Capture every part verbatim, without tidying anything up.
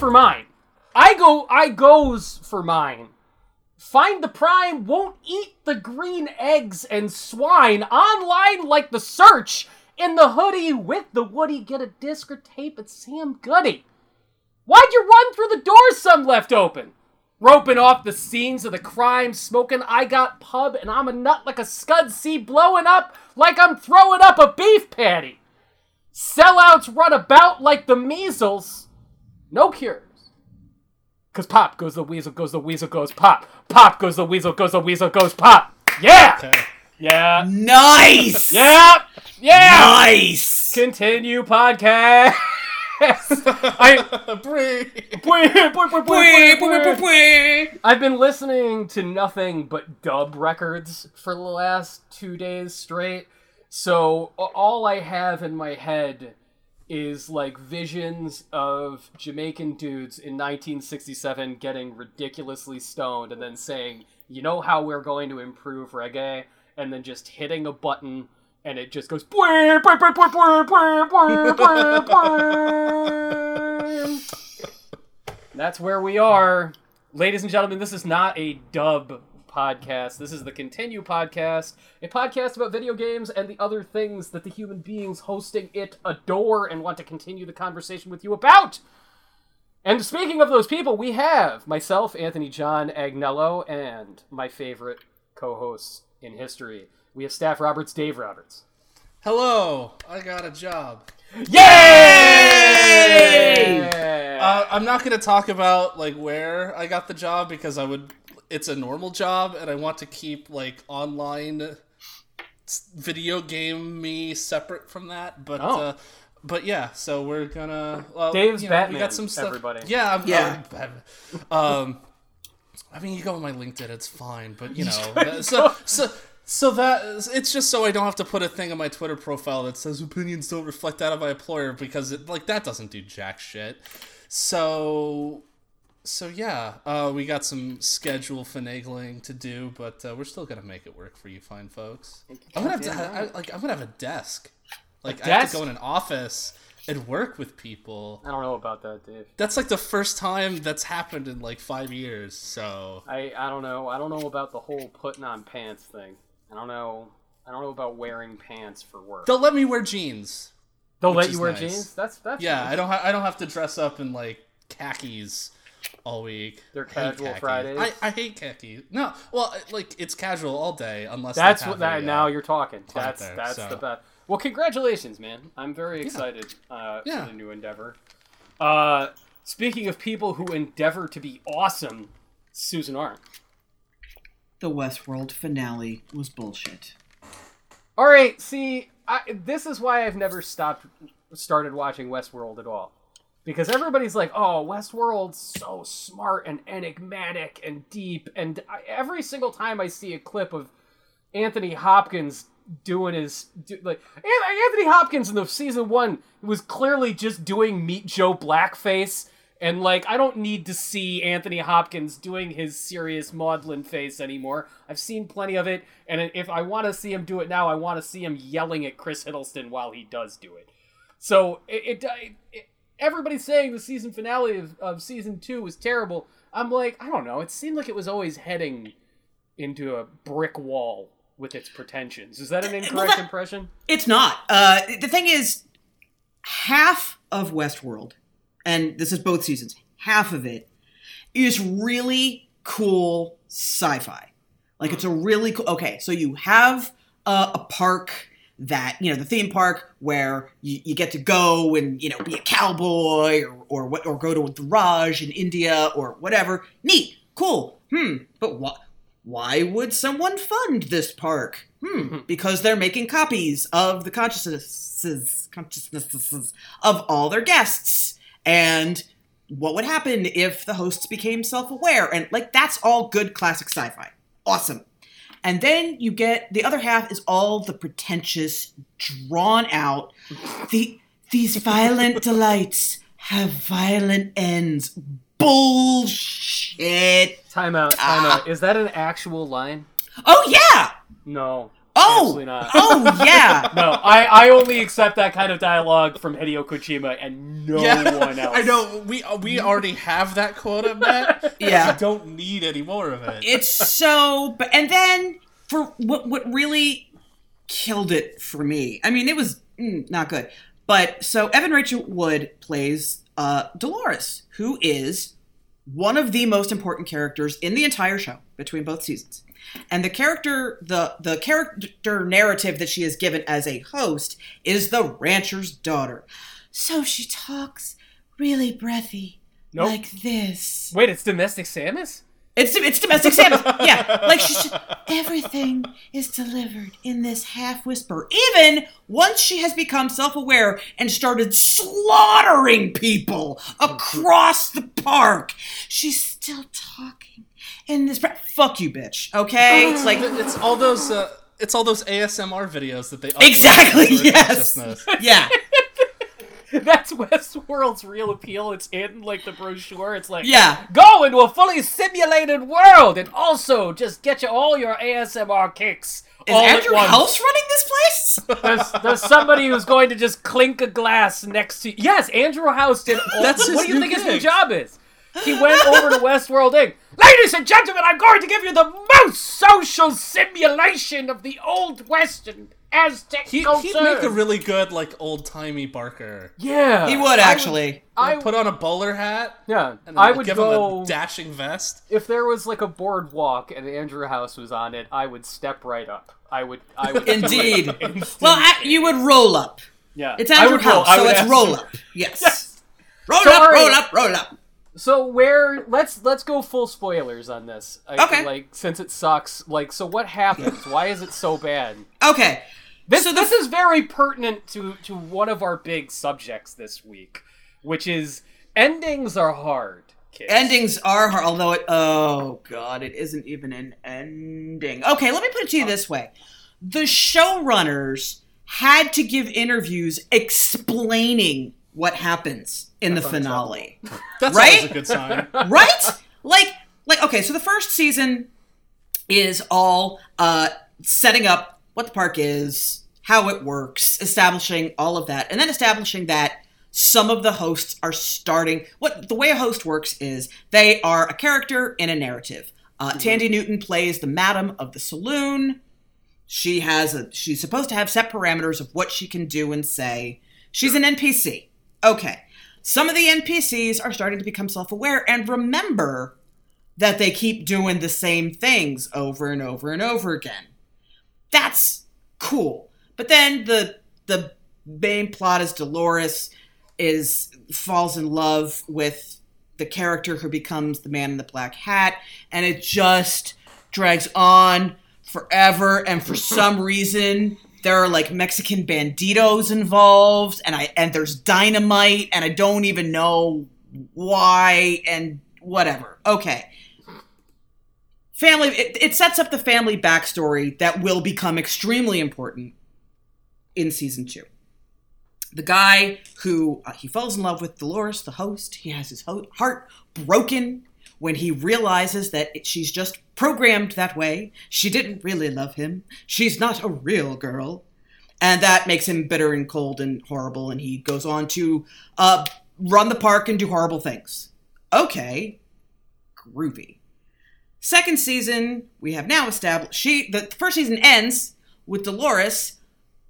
for mine. I go, I goes for mine. Find the prime, won't eat the green eggs and swine. Online like the search. In the hoodie with the Woody, get a disc or tape at Sam Goody. Why'd you run through the door some left open? Roping off the scenes of the crime, smoking I got pub, and I'm a nut like a scud sea, blowing up like I'm throwing up a beef patty. Sellouts run about like the measles. No cures. Cause pop goes the weasel, goes the weasel, goes pop. Pop goes the weasel, goes the weasel, goes pop. Yeah! Okay. Yeah. Nice! Yeah! Yeah! Nice! Continue podcast! I, I've been listening to nothing but dub records for the last two days straight, so all I have in my head is like visions of Jamaican dudes in nineteen sixty-seven getting ridiculously stoned and then saying, you know how we're going to improve reggae? And then just hitting a button and it just goes that's where we are. Ladies and gentlemen, this is not a dub podcast. This is the Continue Podcast, a podcast about video games and the other things that the human beings hosting it adore and want to continue the conversation with you about. And speaking of those people, we have myself, Anthony John Agnello, and my favorite co-host in history. We have Staff Roberts, Dave Roberts. Hello, I got a job. Yay! Uh, I'm not going to talk about like where I got the job because I would... It's a normal job, and I want to keep, like, online video game me separate from that. But, oh. uh, but yeah, so we're gonna... Well, Dave's you know, Batman, we got some stuff. Everybody. Yeah, I'm yeah. Uh, um, I mean, you go on my LinkedIn, it's fine, but, you know. so, so, so that... It's just so I don't have to put a thing on my Twitter profile that says opinions don't reflect that of my employer, because, it, like, that doesn't do jack shit. So... So yeah, uh, we got some schedule finagling to do, but uh, we're still gonna make it work for you, fine folks. I'm gonna have to, I, like, I'm gonna have a desk. Like a I desk? have to go in an office and work with people. I don't know about that, Dave. That's like the first time that's happened in like five years. So I, I don't know. I don't know about the whole putting on pants thing. I don't know. I don't know about wearing pants for work. They'll let me wear jeans. They'll let you wear nice. jeans. That's that's yeah. Nice. I don't. Ha- I don't have to dress up in like khakis all week. They're casual Fridays. I, I hate khaki. No, well, like it's casual all day unless that's what. That, a, now you're talking. That's there, that's so. the best. Well, congratulations, man! I'm very excited yeah. uh, yeah. for the new endeavor. Uh, speaking of people who endeavor to be awesome, Susan Arndt. The Westworld finale was bullshit. All right, see, I, this is why I've never stopped started watching Westworld at all. Because everybody's like, oh, Westworld's so smart and enigmatic and deep. And I, every single time I see a clip of Anthony Hopkins doing his... Do, like Anthony Hopkins in the season one was clearly just doing Meet Joe Blackface. And, like, I don't need to see Anthony Hopkins doing his serious maudlin face anymore. I've seen plenty of it. And if I want to see him do it now, I want to see him yelling at Chris Hiddleston while he does do it. So, it... it, it, it everybody's saying the season finale of, of season two was terrible. I'm like, I don't know. It seemed like it was always heading into a brick wall with its pretensions. Is that an incorrect well, that, impression? It's not. Uh, the thing is, half of Westworld, and this is both seasons, half of it is really cool sci-fi. Like, it's a really cool... Okay, so you have uh, a park... that, you know, the theme park where you, you get to go and, you know, be a cowboy or or, what, or go to the Raj in India or whatever. Neat. Cool. Hmm. But wh- why would someone fund this park? Hmm. Because they're making copies of the consciousnesses, consciousnesses of all their guests. And what would happen if the hosts became self-aware? And, like, that's all good classic sci-fi. Awesome. And then you get, the other half is all the pretentious, drawn out, the, these violent delights have violent ends. Bullshit. Time out, time ah. out. Is that an actual line? Oh, yeah. No. Oh! Not. Oh, yeah! No, I, I only accept that kind of dialogue from Hideo Kojima and no yeah. one else. I know, we we already have that quota, Matt. Yeah. We don't need any more of it. It's so... And then, for what what really killed it for me, I mean, it was mm, not good, but so Evan Rachel Wood plays uh, Dolores, who is one of the most important characters in the entire show between both seasons. And the character, the the character narrative that she is given as a host is the rancher's daughter. So she talks really breathy, nope. like this. Wait, it's domestic Samus? It's it's domestic Samus. Yeah, like she's, everything is delivered in this half whisper. Even once she has become self-aware and started slaughtering people across the park, she's still talking. And this, fuck you, bitch. Okay, it's like it's all those, uh, it's all those A S M R videos that they exactly yes, yeah. That's Westworld's real appeal. It's in like the brochure. It's like yeah, go into a fully simulated world, and also just get you all your A S M R kicks. Is all Andrew House running this place? There's, there's somebody who's going to just clink a glass next to you. Yes, Andrew House did. All That's the, what do you think gig. his new job is? He went over to Westworld Incorporated. Ladies and gentlemen, I'm going to give you the most social simulation of the old West and Aztec he, culture. He'd make a really good, like, old-timey Barker. Yeah. He would, actually. I would, I would put on a bowler hat. Yeah. And then, I like, would give go, him a dashing vest. If there was, like, a boardwalk and Andrew House was on it, I would step right up. I would... I would Indeed. Well, I, you would roll up. Yeah. It's Andrew House, roll, so it's roll up. Yes. yes. Roll Sorry. up, roll up, roll up. So where let's let's go full spoilers on this. I, okay. Like since it sucks, like so what happens? Why is it so bad? Okay. This so this, this is very pertinent to, to one of our big subjects this week, which is endings are hard. Kids. Endings are hard, although it oh god, it isn't even an ending. Okay, let me put it to you this way. The showrunners had to give interviews explaining what happens in That's the finale. That's right? always a good sign. Right? Like, like, okay, so the first season is all uh, setting up what the park is, how it works, establishing all of that, and then establishing that some of the hosts are starting. What the way a host works is they are a character in a narrative. Uh, mm-hmm. Tandy Newton plays the madam of the saloon. She has a, she's supposed to have set parameters of what she can do and say. She's an N P C. Okay, some of the N P Cs are starting to become self-aware and remember that they keep doing the same things over and over and over again. That's cool. But then the the main plot is Dolores is falls in love with the character who becomes the man in the black hat, and it just drags on forever, and for some reason... There are, like, Mexican banditos involved, and I and there's dynamite, and I don't even know why, and whatever. Okay. Family, it, it sets up the family backstory that will become extremely important in season two. The guy who, uh, he falls in love with Dolores, the host, he has his ho- heart broken when he realizes that it, she's just programmed that way. She didn't really love him. She's not a real girl. And that makes him bitter and cold and horrible. And he goes on to uh, run the park and do horrible things. Okay. Groovy. Second season, we have now established... She the first season ends with Dolores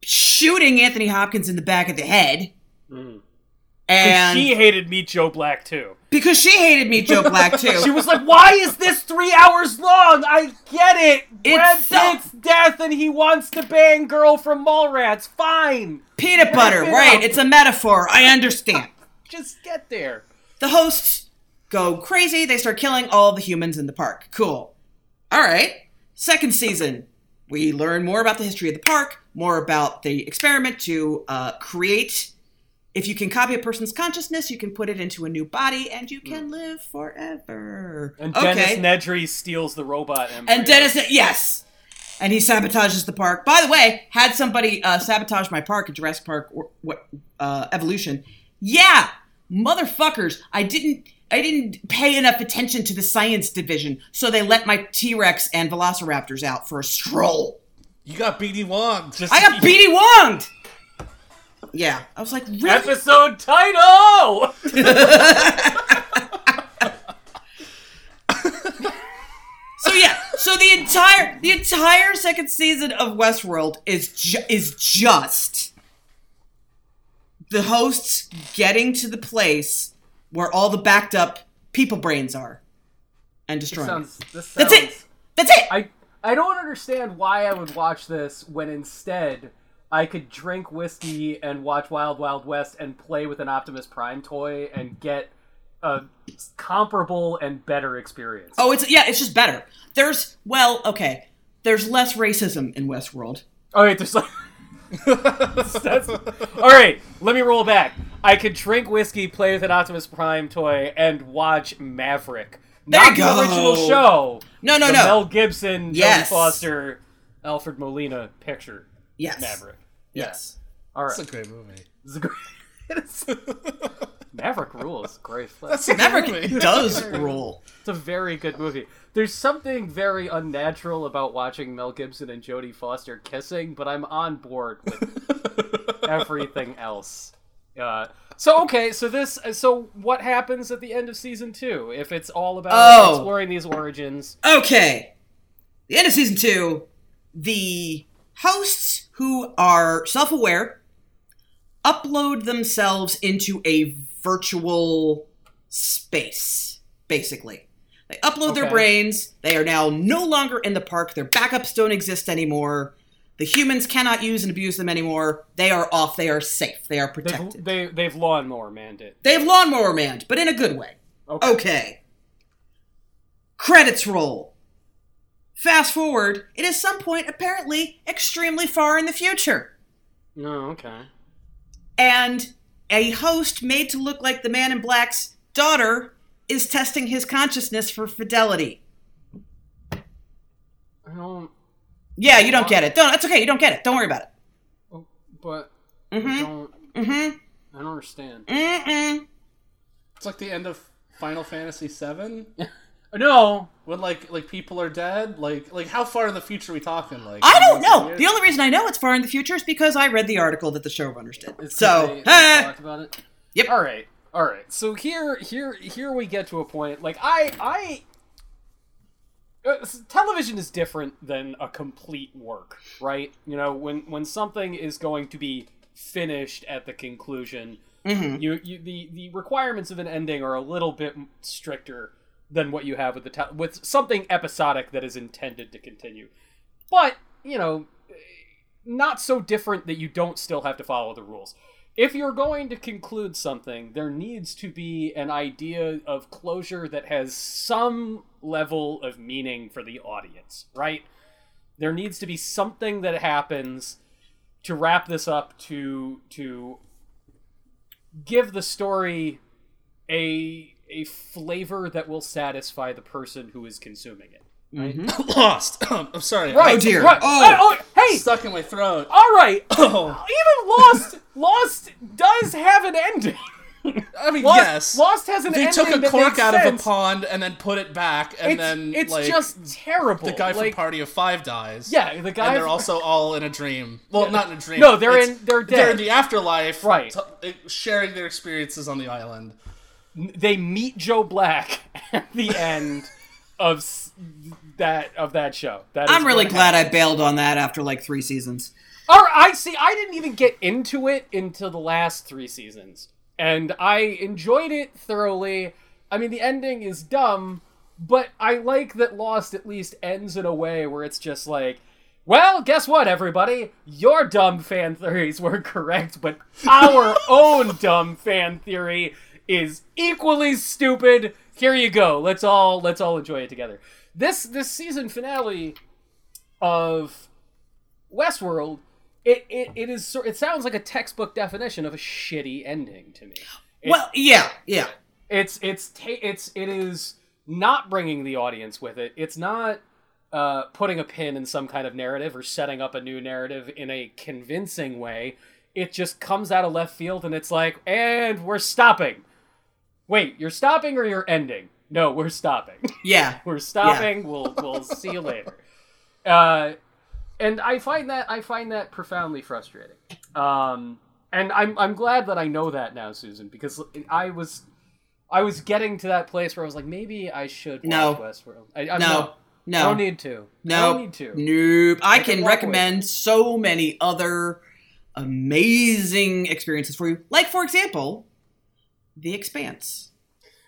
shooting Anthony Hopkins in the back of the head. Mm. And she hated Meet Joe Black, too. Because she hated Meet Joe Black, too. She was like, why is this three hours long? I get it. Brad Pitt's death and he wants to bang girl from Mallrats. Fine. Peanut butter, right. It's a metaphor. I understand. Just get there. The hosts go crazy. They start killing all the humans in the park. Cool. All right. Second season, we learn more about the history of the park, more about the experiment to uh, create... If you can copy a person's consciousness, you can put it into a new body, and you can live forever. And okay. Dennis Nedry steals the robot embryo. And Dennis, yes. And he sabotages the park. By the way, had somebody uh, sabotage my park at Jurassic Park or, what, uh, Evolution. Yeah, motherfuckers. I didn't I didn't pay enough attention to the science division, so they let my T-Rex and Velociraptors out for a stroll. You got B D Wonged. Just I got B D Wonged! Yeah. I was like, really? Episode title! So yeah, so the entire the entire second season of Westworld is ju- is just the hosts getting to the place where all the backed up people brains are and destroying. It sounds, this sounds, That's it. That's it. I I don't understand why I would watch this when instead I could drink whiskey and watch Wild Wild West and play with an Optimus Prime toy and get a comparable and better experience. Oh, it's yeah, it's just better. There's well, okay. There's less racism in Westworld. All right, there's like That's... All right, let me roll back. I could drink whiskey, play with an Optimus Prime toy, and watch Maverick. There Not you go. The original show. No, no, the no. Mel Gibson, yes. Jodie Foster, Alfred Molina picture. Yes. Maverick. Yes. Yeah. All right. It's a great movie. It's a great. It's... Maverick rules. Great. That's Maverick does rule. It's a very good movie. There's something very unnatural about watching Mel Gibson and Jodie Foster kissing, but I'm on board with everything else. Uh, so, okay, so this, so what happens at the end of season two if it's all about oh. exploring these origins? Okay. The end of season two, the hosts who are self-aware upload themselves into a virtual space, basically. They upload okay. their brains. They are now no longer in the park. Their backups don't exist anymore. The humans cannot use and abuse them anymore. They are off. They are safe. They are protected. They've, they, they've lawnmower manned it. They've lawnmower manned, but in a good way. Okay. okay. Credits roll. Fast forward. It is some point apparently extremely far in the future. Oh, okay. And a host made to look like the Man in Black's daughter is testing his consciousness for fidelity. I don't... Yeah, you don't get it. Don't, that's okay, you don't get it. Don't worry about it. But mm-hmm. I don't... Mm-hmm. I don't understand. Mm-mm. It's like the end of Final Fantasy seven? No! When, like, like people are dead? Like, like how far in the future are we talking? Like, I don't know! Years? The only reason I know it's far in the future is because I read the article that the showrunners did. It's so... They, they talked about it? Yep. All right. All right, so here, here, here we get to a point. Like I, I, uh, television is different than a complete work, right? You know, when when something is going to be finished at the conclusion, mm-hmm. you, you the the requirements of an ending are a little bit stricter than what you have with the te- with something episodic that is intended to continue. But you know, not so different that you don't still have to follow the rules. If you're going to conclude something, there needs to be an idea of closure that has some level of meaning for the audience, right? There needs to be something that happens to wrap this up, to to give the story a a flavor that will satisfy the person who is consuming it. Right? Mm-hmm. Lost. I'm sorry. Right. Oh dear. Right. Oh. oh, hey. Stuck in my throat. All right. Oh. Even Lost, Lost does have an ending. I mean, Lost, yes. Lost has an they ending. They took a cork out sense. of a pond and then put it back, and it's, then it's like, just terrible. The guy from like, Party of Five dies. Yeah, the guy. And they're from... also all in a dream. Well, yeah, not in a dream. No, they're it's, in. They're dead. They're in the afterlife. Right. T- sharing their experiences on the island. They meet Joe Black at the end. Of that of that show. That I'm really glad happened. I bailed on that after like three seasons. Or I see. I didn't even get into it until the last three seasons, and I enjoyed it thoroughly. I mean, the ending is dumb, but I like that Lost at least ends in a way where it's just like, well, guess what, everybody? Your dumb fan theories were correct, but our own dumb fan theory is equally stupid. Here you go. Let's all let's all enjoy it together. This this season finale of Westworld, it it, it is it sounds like a textbook definition of a shitty ending to me. It, well, yeah, yeah. It's it's it's it is not bringing the audience with it. It's not uh, putting a pin in some kind of narrative or setting up a new narrative in a convincing way. It just comes out of left field and it's like, and we're stopping. Wait, you're stopping or you're ending? No, we're stopping. Yeah. We're stopping. Yeah. We'll we'll see you later. Uh, And I find that I find that profoundly frustrating. Um, and I'm I'm glad that I know that now, Susan, because I was I was getting to that place where I was like, maybe I should watch Westworld. I, I'm no. Not, No. Don't need to. No. Don't need to. Nope. I, I can, can recommend with. so many other amazing experiences for you. Like, for example, The Expanse.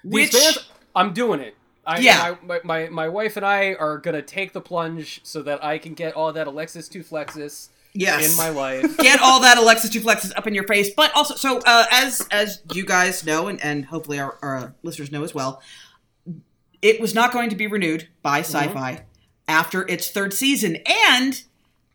The which... Expanse? I'm doing it. I, yeah. I, my, my, my wife and I are going to take the plunge so that I can get all that Alexis to Flexis yes. in my life. Get all that Alexis to Flexis up in your face. But also, so uh, as as you guys know, and, and hopefully our, our listeners know as well, it was not going to be renewed by Sci-Fi mm-hmm. after its third season. And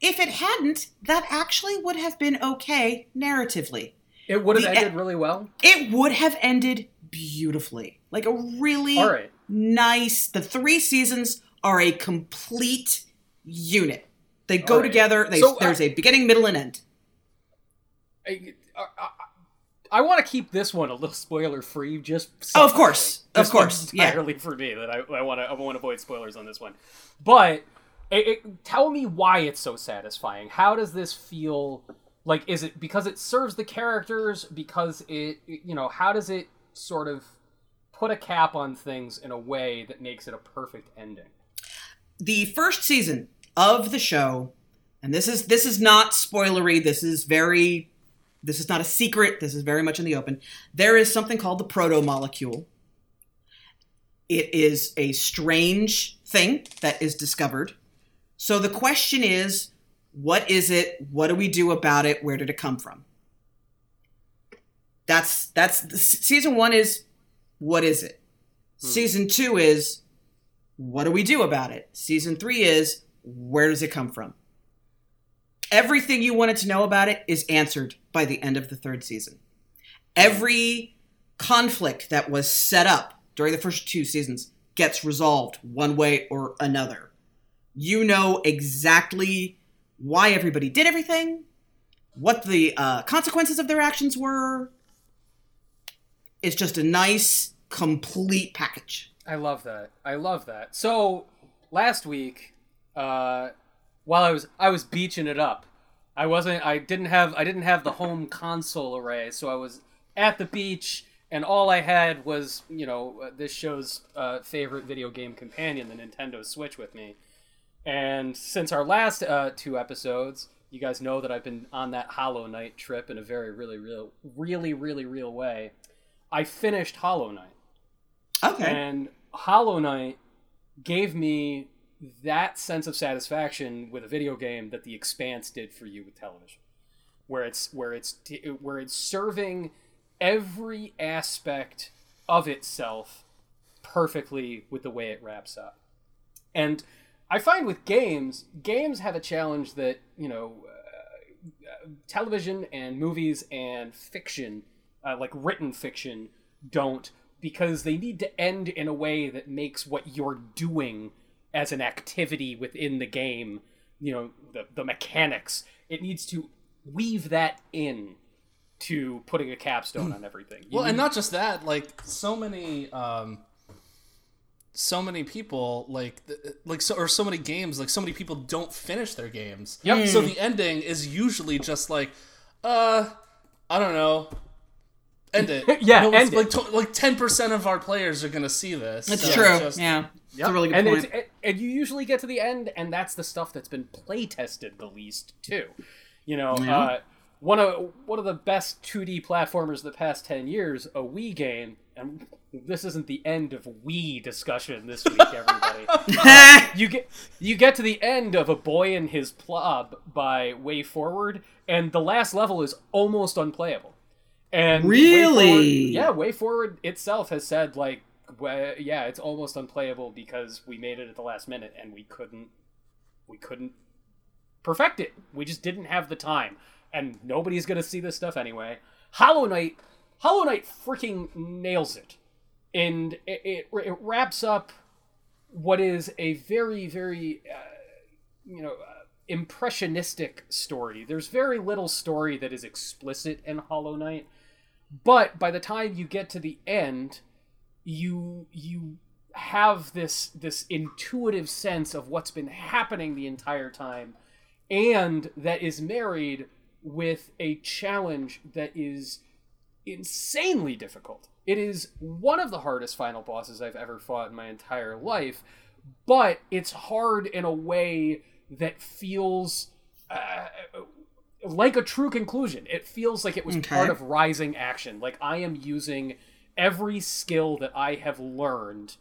if it hadn't, that actually would have been okay narratively. It would have the ended en- really well? It would have ended beautifully. Like a really All right. nice... The three seasons are a complete unit. They go All right. together. They, so, there's uh, a beginning, middle, and end. I, I, I, I want to keep this one a little spoiler-free, just oh, of course, of course, entirely yeah. for me that I, I want to I want to avoid spoilers on this one. But it, it, tell me why it's so satisfying. How does this feel? Like, is it because it serves the characters? Because it, you know, how does it sort of put a cap on things in a way that makes it a perfect ending? The first season of the show, and this is this is not spoilery. This is very. This is not a secret. This is very much in the open. There is something called the protomolecule. It is a strange thing that is discovered. So the question is, what is it? What do we do about it? Where did it come from? That's that's season one is, what is it? Hmm. Season two is, what do we do about it? Season three is, where does it come from? Everything you wanted to know about it is answered by the end of the third season. Every conflict that was set up during the first two seasons gets resolved one way or another. You know exactly why everybody did everything, what the uh, consequences of their actions were. It's just a nice, complete package. I love that. I love that. So, last week... Uh... While I was I was beaching it up, I wasn't. I didn't have I didn't have the home console array, so I was at the beach, and all I had was, you know, this show's uh, favorite video game companion, the Nintendo Switch, with me. And since our last uh, two episodes, you guys know that I've been on that Hollow Knight trip in a very really real really really real way. I finished Hollow Knight. Okay. And Hollow Knight gave me that sense of satisfaction with a video game that The Expanse did for you with television, where it's where it's t- where it's serving every aspect of itself perfectly with the way it wraps up. And I find with games, games have a challenge that, you know, uh, television and movies and fiction, uh, like written fiction, don't, because they need to end in a way that makes what you're doing as an activity within the game, you know, the, the mechanics. It needs to weave that in to putting a capstone on everything. You well, need- and not just that, like, so many, um, so many people, like, like, so, or so many games, like, so many people don't finish their games. Yep. Mm. So the ending is usually just like, uh, I don't know. End it. yeah, no, end like, it. To, like ten percent of our players are going to see this. That's so true. Just, yeah. It's yep. a really good and point. It's, it, and you usually get to the end, and that's the stuff that's been play tested the least too. You know, mm-hmm. uh, one of one of the best two D platformers of the past ten years, a Wii game. And this isn't the end of Wii discussion this week, everybody. uh, you get you get to the end of A Boy and His Blob by Way Forward, and the last level is almost unplayable. And really, Way Forward, yeah, Way Forward itself has said, like, well, yeah, it's almost unplayable because we made it at the last minute and we couldn't, we couldn't perfect it. We just didn't have the time, and nobody's gonna see this stuff anyway. Hollow Knight, Hollow Knight freaking nails it, and it it, it wraps up what is a very very, uh, you know, uh, impressionistic story. There's very little story that is explicit in Hollow Knight, but by the time you get to the end, you you have this this intuitive sense of what's been happening the entire time, and that is married with a challenge that is insanely difficult. It is one of the hardest final bosses I've ever fought in my entire life, but it's hard in a way that feels uh, like a true conclusion. It feels like it was okay. part of rising action. Like, I am using every skill that I have learned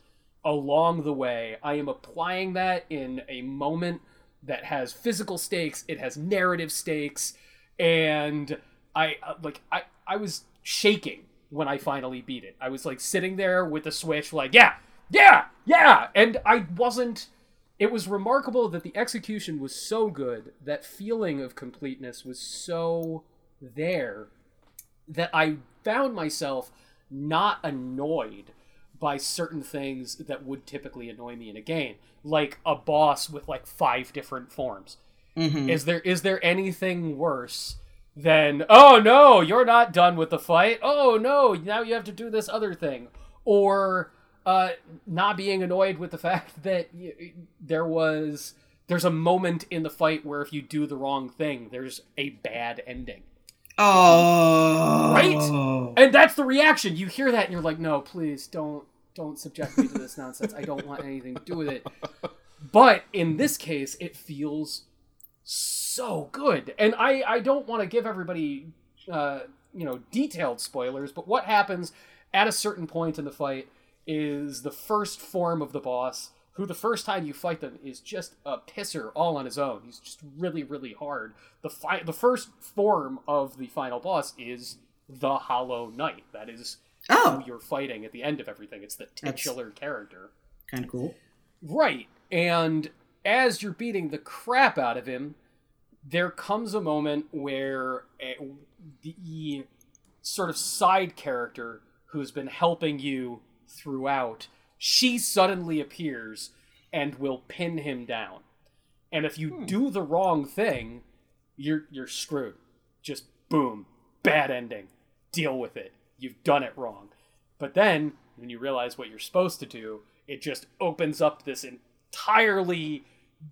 along the way. I am applying that in a moment that has physical stakes, it has narrative stakes, and I like I, I was shaking when I finally beat it. I was like sitting there with the Switch like, yeah, yeah, yeah. And I wasn't, it was remarkable that the execution was so good, that feeling of completeness was so there, that I found myself not annoyed by certain things that would typically annoy me in a game, like a boss with like five different forms. Mm-hmm. Is there is there anything worse than, oh no, you're not done with the fight. Oh no, now you have to do this other thing. Or uh, not being annoyed with the fact that y- there was there's a moment in the fight where if you do the wrong thing, there's a bad ending. Oh, right? And that's the reaction. You hear that and you're like, no, please don't don't subject me to this nonsense. I don't want anything to do with it. But in this case, it feels so good. And I, I don't want to give everybody uh, you know, detailed spoilers, but what happens at a certain point in the fight is the first form of the boss, who the first time you fight them is just a pisser all on his own. He's just really, really hard. The fi- the first form of the final boss is the Hollow Knight. That is oh. who you're fighting at the end of everything. It's the titular That's character. Kind of cool. Right. And as you're beating the crap out of him, there comes a moment where the sort of side character who's been helping you throughout, she suddenly appears and will pin him down. And if you hmm. do the wrong thing, you're you're screwed. Just boom, bad ending. Deal with it. You've done it wrong. But then, when you realize what you're supposed to do, it just opens up this entirely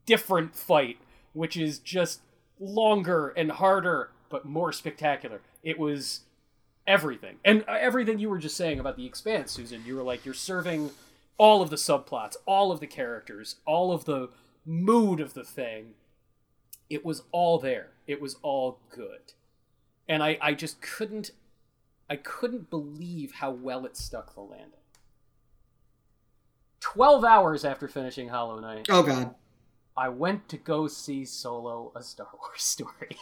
different fight, which is just longer and harder, but more spectacular. It was everything. And everything you were just saying about The Expanse, Susan, you were like, you're serving all of the subplots, all of the characters, all of the mood of the thing. It was all there. It was all good. And I, I just couldn't, I couldn't believe how well it stuck the landing. Twelve hours after finishing Hollow Knight, oh god, I went to go see Solo, A Star Wars Story.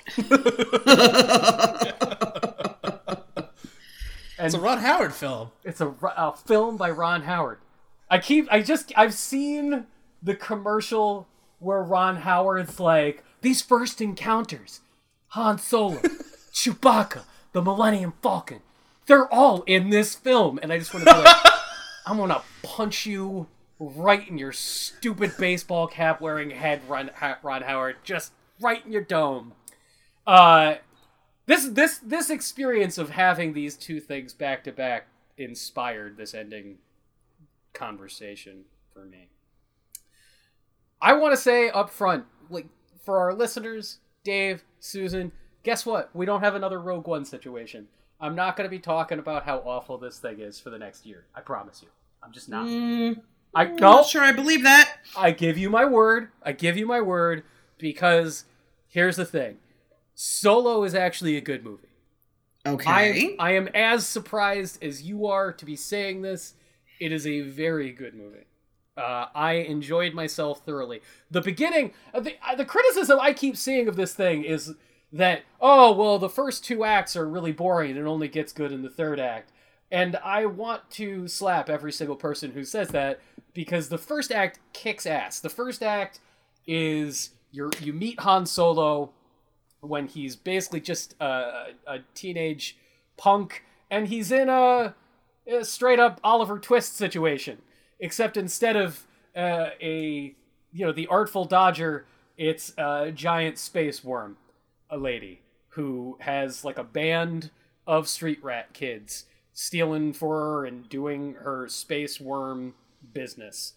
And it's a Ron Howard film. It's a, a film by Ron Howard. I keep, I just, I've seen the commercial where Ron Howard's like, these first encounters, Han Solo, Chewbacca, the Millennium Falcon, they're all in this film. And I just want to be like, I'm going to punch you right in your stupid baseball cap wearing head, Ron, Ron Howard, just right in your dome. Uh, this, this, this experience of having these two things back to back inspired this ending conversation for me. I want to say up front, like, for our listeners, Dave, Susan, guess what? We don't have another Rogue One situation. I'm not going to be talking about how awful this thing is for the next year. I promise you. I'm just not. Mm, I, I'm no, not sure I believe that. I give you my word. I give you my word, because here's the thing. Solo is actually a good movie. Okay. I, I am as surprised as you are to be saying this. It is a very good movie. Uh, I enjoyed myself thoroughly. The beginning, the, the criticism I keep seeing of this thing is that, oh, well, the first two acts are really boring and only gets good in the third act. And I want to slap every single person who says that, because the first act kicks ass. The first act is you're, you meet Han Solo when he's basically just a, a teenage punk, and he's in a... a straight-up Oliver Twist situation. Except instead of uh, a, you know, the Artful Dodger, it's a giant space worm, a lady, who has, like, a band of street rat kids stealing for her and doing her space worm business.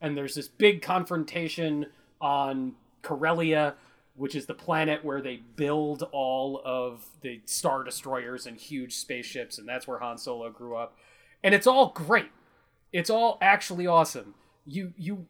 And there's this big confrontation on Corellia which is the planet where they build all of the Star Destroyers and huge spaceships, and that's where Han Solo grew up. And it's all great. It's all actually awesome. You, you,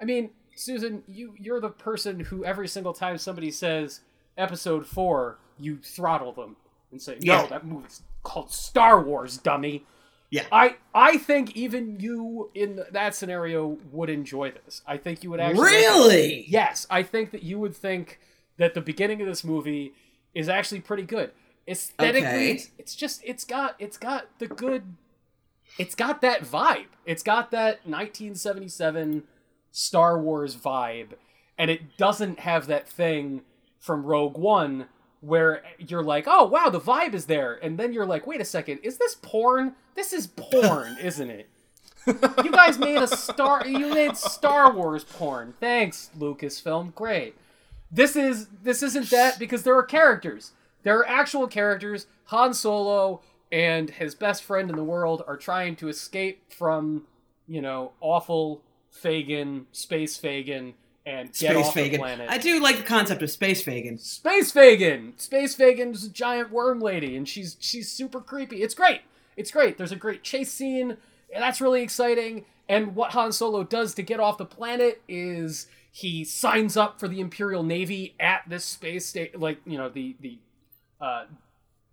I mean, Susan, you, you're the person who every single time somebody says episode four, you throttle them and say, no, yeah. that movie's called Star Wars, dummy. Yeah. I, I think even you in that scenario would enjoy this. I think you would actually... Really? Yes. I think that you would think that the beginning of this movie is actually pretty good. Aesthetically, okay. it's, it's just, it's got, it's got the good... It's got that vibe. It's got that nineteen seventy-seven Star Wars vibe, and it doesn't have that thing from Rogue One where you're like, oh, wow, the vibe is there. And then you're like, wait a second, is this porn? This is porn, isn't it? You guys made a Star... You made Star Wars porn. Thanks, Lucasfilm. Great. This is... This isn't that, because there are characters. There are actual characters. Han Solo and his best friend in the world are trying to escape from, you know, awful Fagin, Space Fagin, and get space off Fagin. The planet. I do like the concept of Space Fagin. Space Fagin! Space Fagin's a giant worm lady, and she's she's super creepy. It's great! It's great. There's a great chase scene, and that's really exciting. And what Han Solo does to get off the planet is he signs up for the Imperial Navy at this space station, like, you know, the, the uh,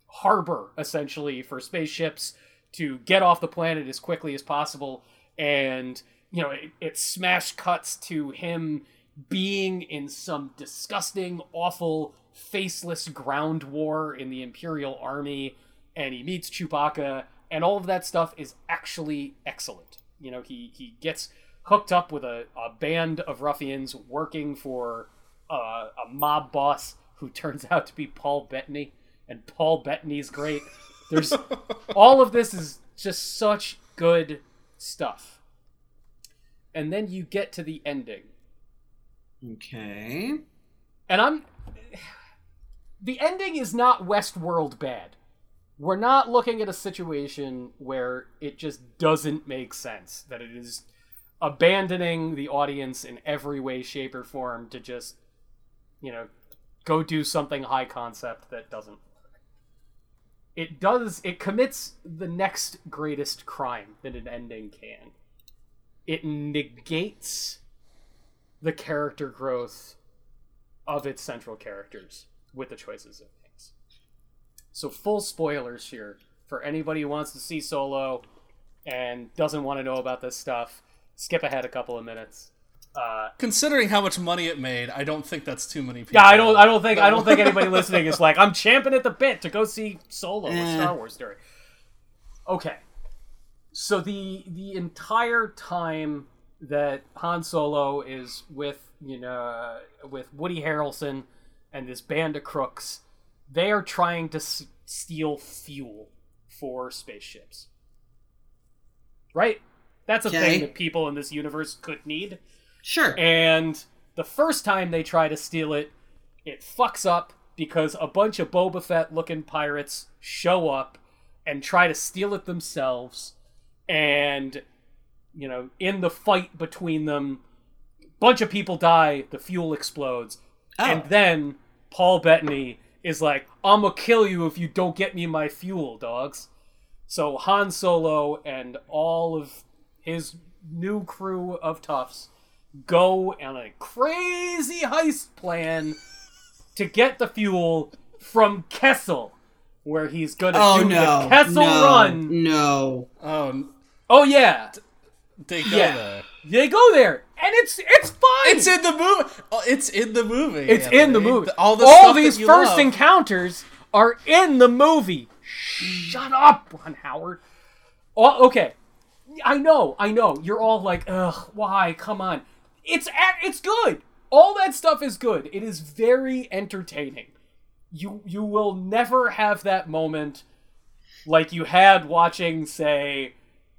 harbor, essentially, for spaceships to get off the planet as quickly as possible. And, you know, it, it smash cuts to him being in some disgusting, awful, faceless ground war in the Imperial Army, and he meets Chewbacca, and all of that stuff is actually excellent. You know, he, he gets hooked up with a, a band of ruffians working for uh, a mob boss who turns out to be Paul Bettany, and Paul Bettany's great. There's all of this is just such good stuff. And then you get to the ending. Okay. And I'm... The ending is not Westworld bad. We're not looking at a situation where it just doesn't make sense, that it is abandoning the audience in every way, shape, or form to just, you know, go do something high concept that doesn't. It does, it commits the next greatest crime that an ending can. It negates the character growth of its central characters with the choices it makes. So full spoilers here for anybody who wants to see Solo and doesn't want to know about this stuff. Skip ahead a couple of minutes. Uh, Considering how much money it made, I don't think that's too many people. Yeah, I don't. I don't think. I don't think anybody listening is like, I'm champing at the bit to go see Solo, eh. A Star Wars story. Okay, so the the entire time that Han Solo is with you know with Woody Harrelson and this band of crooks, they are trying to s- steal fuel for spaceships. Right? That's a okay. thing that people in this universe could need. Sure. And the first time they try to steal it, it fucks up because a bunch of Boba Fett-looking pirates show up and try to steal it themselves. And, you know, in the fight between them, a bunch of people die, the fuel explodes. Oh. And then Paul Bettany is like, I'm gonna kill you if you don't get me my fuel, dogs. So Han Solo and all of his new crew of toughs go on a crazy heist plan to get the fuel from Kessel, where he's gonna oh, do no, the Kessel no, run. No. Um, oh yeah. They go yeah. there. They go there. And it's it's fine. It's in the movie. Oh, it's in the movie. It's Anthony. in the movie. All, the All these first love. encounters are in the movie. Shut up, Ron Howard. Oh, okay. I know, I know. You're all like, ugh, why? Come on. It's it's good. All that stuff is good. It is very entertaining. You you will never have that moment like you had watching, say,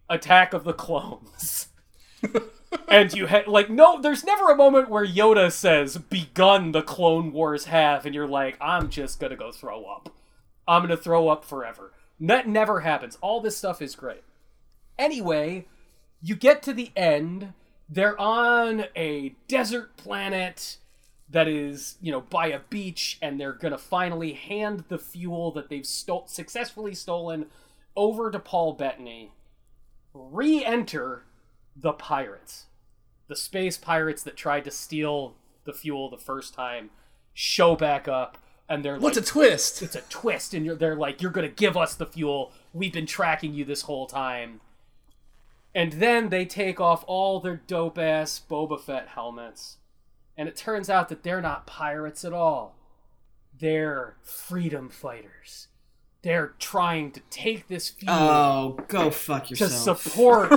Attack of the Clones. And you had, like, no, there's never a moment where Yoda says, begun the Clone Wars have, and you're like, I'm just gonna go throw up. I'm gonna throw up forever. That never happens. All this stuff is great. Anyway, you get to the end. They're on a desert planet. that is, you know, by a beach, and they're going to finally hand the fuel that they've sto- successfully stolen over to Paul Bettany, re-enter the pirates. The space pirates that tried to steal the fuel the first time show back up, and they're What's like... What's a twist? It's a twist, and you're, they're like, you're going to give us the fuel. We've been tracking you this whole time. And then they take off all their dope-ass Boba Fett helmets. And it turns out that they're not pirates at all. They're freedom fighters. They're trying to take this fuel... Oh, go fuck yourself. ...to support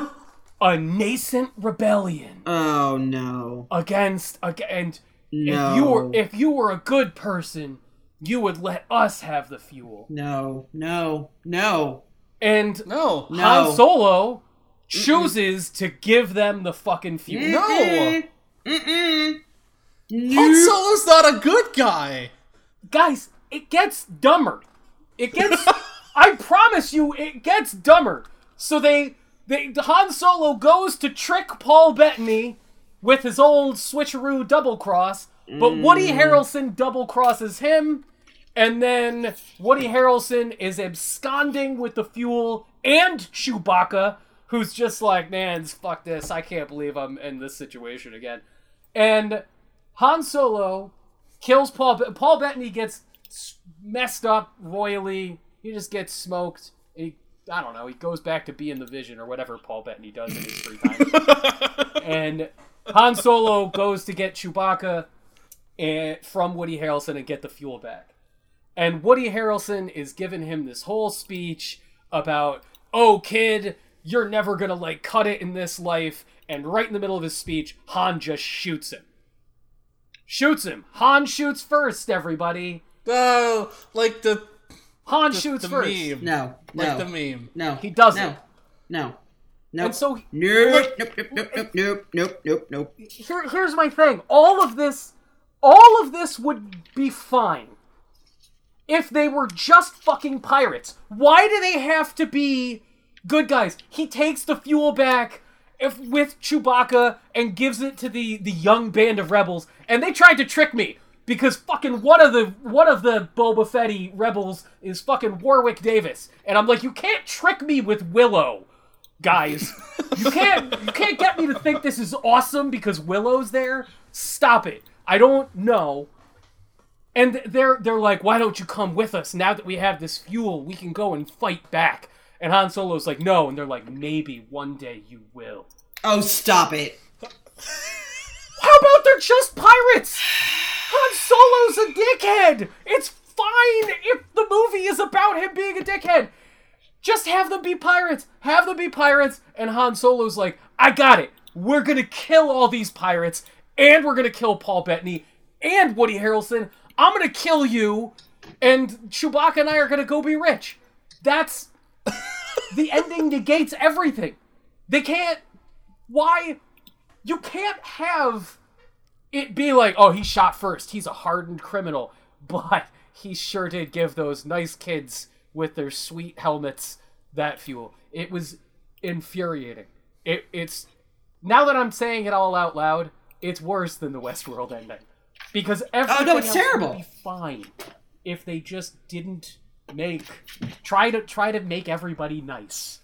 a nascent rebellion. Oh, no. Against... And no. if, you were, if you were a good person, you would let us have the fuel. No, no, no. And no, no. Han Solo chooses Mm-mm. to give them the fucking fuel. Mm-mm. No! Mm-mm. Han Solo's not a good guy. Guys, it gets dumber. It gets... I promise you, it gets dumber. So they, they... Han Solo goes to trick Paul Bettany with his old switcheroo double cross, but mm. Woody Harrelson double crosses him, and then Woody Harrelson is absconding with the fuel and Chewbacca, who's just like, man, fuck this. I can't believe I'm in this situation again. And... Han Solo kills Paul. Be- Paul Bettany gets messed up royally. He just gets smoked. He, I don't know. He goes back to being the Vision or whatever Paul Bettany does in his free time. And Han Solo goes to get Chewbacca and, from Woody Harrelson and get the fuel back. And Woody Harrelson is giving him this whole speech about, oh, kid, you're never going to, like, cut it in this life. And right in the middle of his speech, Han just shoots him. Shoots him. Han shoots first, everybody. Oh, like the... Han the, shoots the first. Meme. No, no. Like the meme. No. He doesn't. No. No. And so... Nope, nope, nope, nope, nope, nope, nope, nope. Here, here's my thing. All of this... All of this would be fine if they were just fucking pirates. Why do they have to be good guys? He takes the fuel back... If, with Chewbacca and gives it to the, the young band of rebels, and they tried to trick me because fucking one of the one of the Boba Fett-y rebels is fucking Warwick Davis, and I'm like, you can't trick me with Willow, guys. You can't you can't get me to think this is awesome because Willow's there. Stop it. I don't know. And they're they're like, why don't you come with us? Now that we have this fuel, we can go and fight back. And Han Solo's like, no. And they're like, maybe one day you will. Oh, stop it. How about they're just pirates? Han Solo's a dickhead. It's fine if the movie is about him being a dickhead. Just have them be pirates. Have them be pirates. And Han Solo's like, I got it. We're going to kill all these pirates. And we're going to kill Paul Bettany and Woody Harrelson. I'm going to kill you. And Chewbacca and I are going to go be rich. That's... The ending negates everything. They can't... Why? You can't have it be like, oh, he shot first. He's a hardened criminal. But he sure did give those nice kids with their sweet helmets that fuel. It was infuriating. It, it's... Now that I'm saying it all out loud, it's worse than the Westworld ending. Because everything oh, no, it's else terrible. Would be fine if they just didn't... Make try to try to make everybody nice.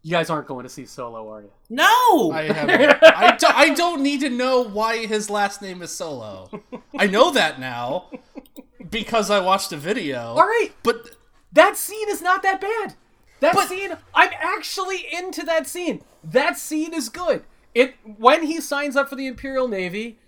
You guys aren't going to see Solo, are you? No, I haven't. I, do, I don't need to know why his last name is Solo. I know that now because I watched a video. All right, but that scene is not that bad. That but, scene, I'm actually into that scene. That scene is good. It when he signs up for the Imperial Navy.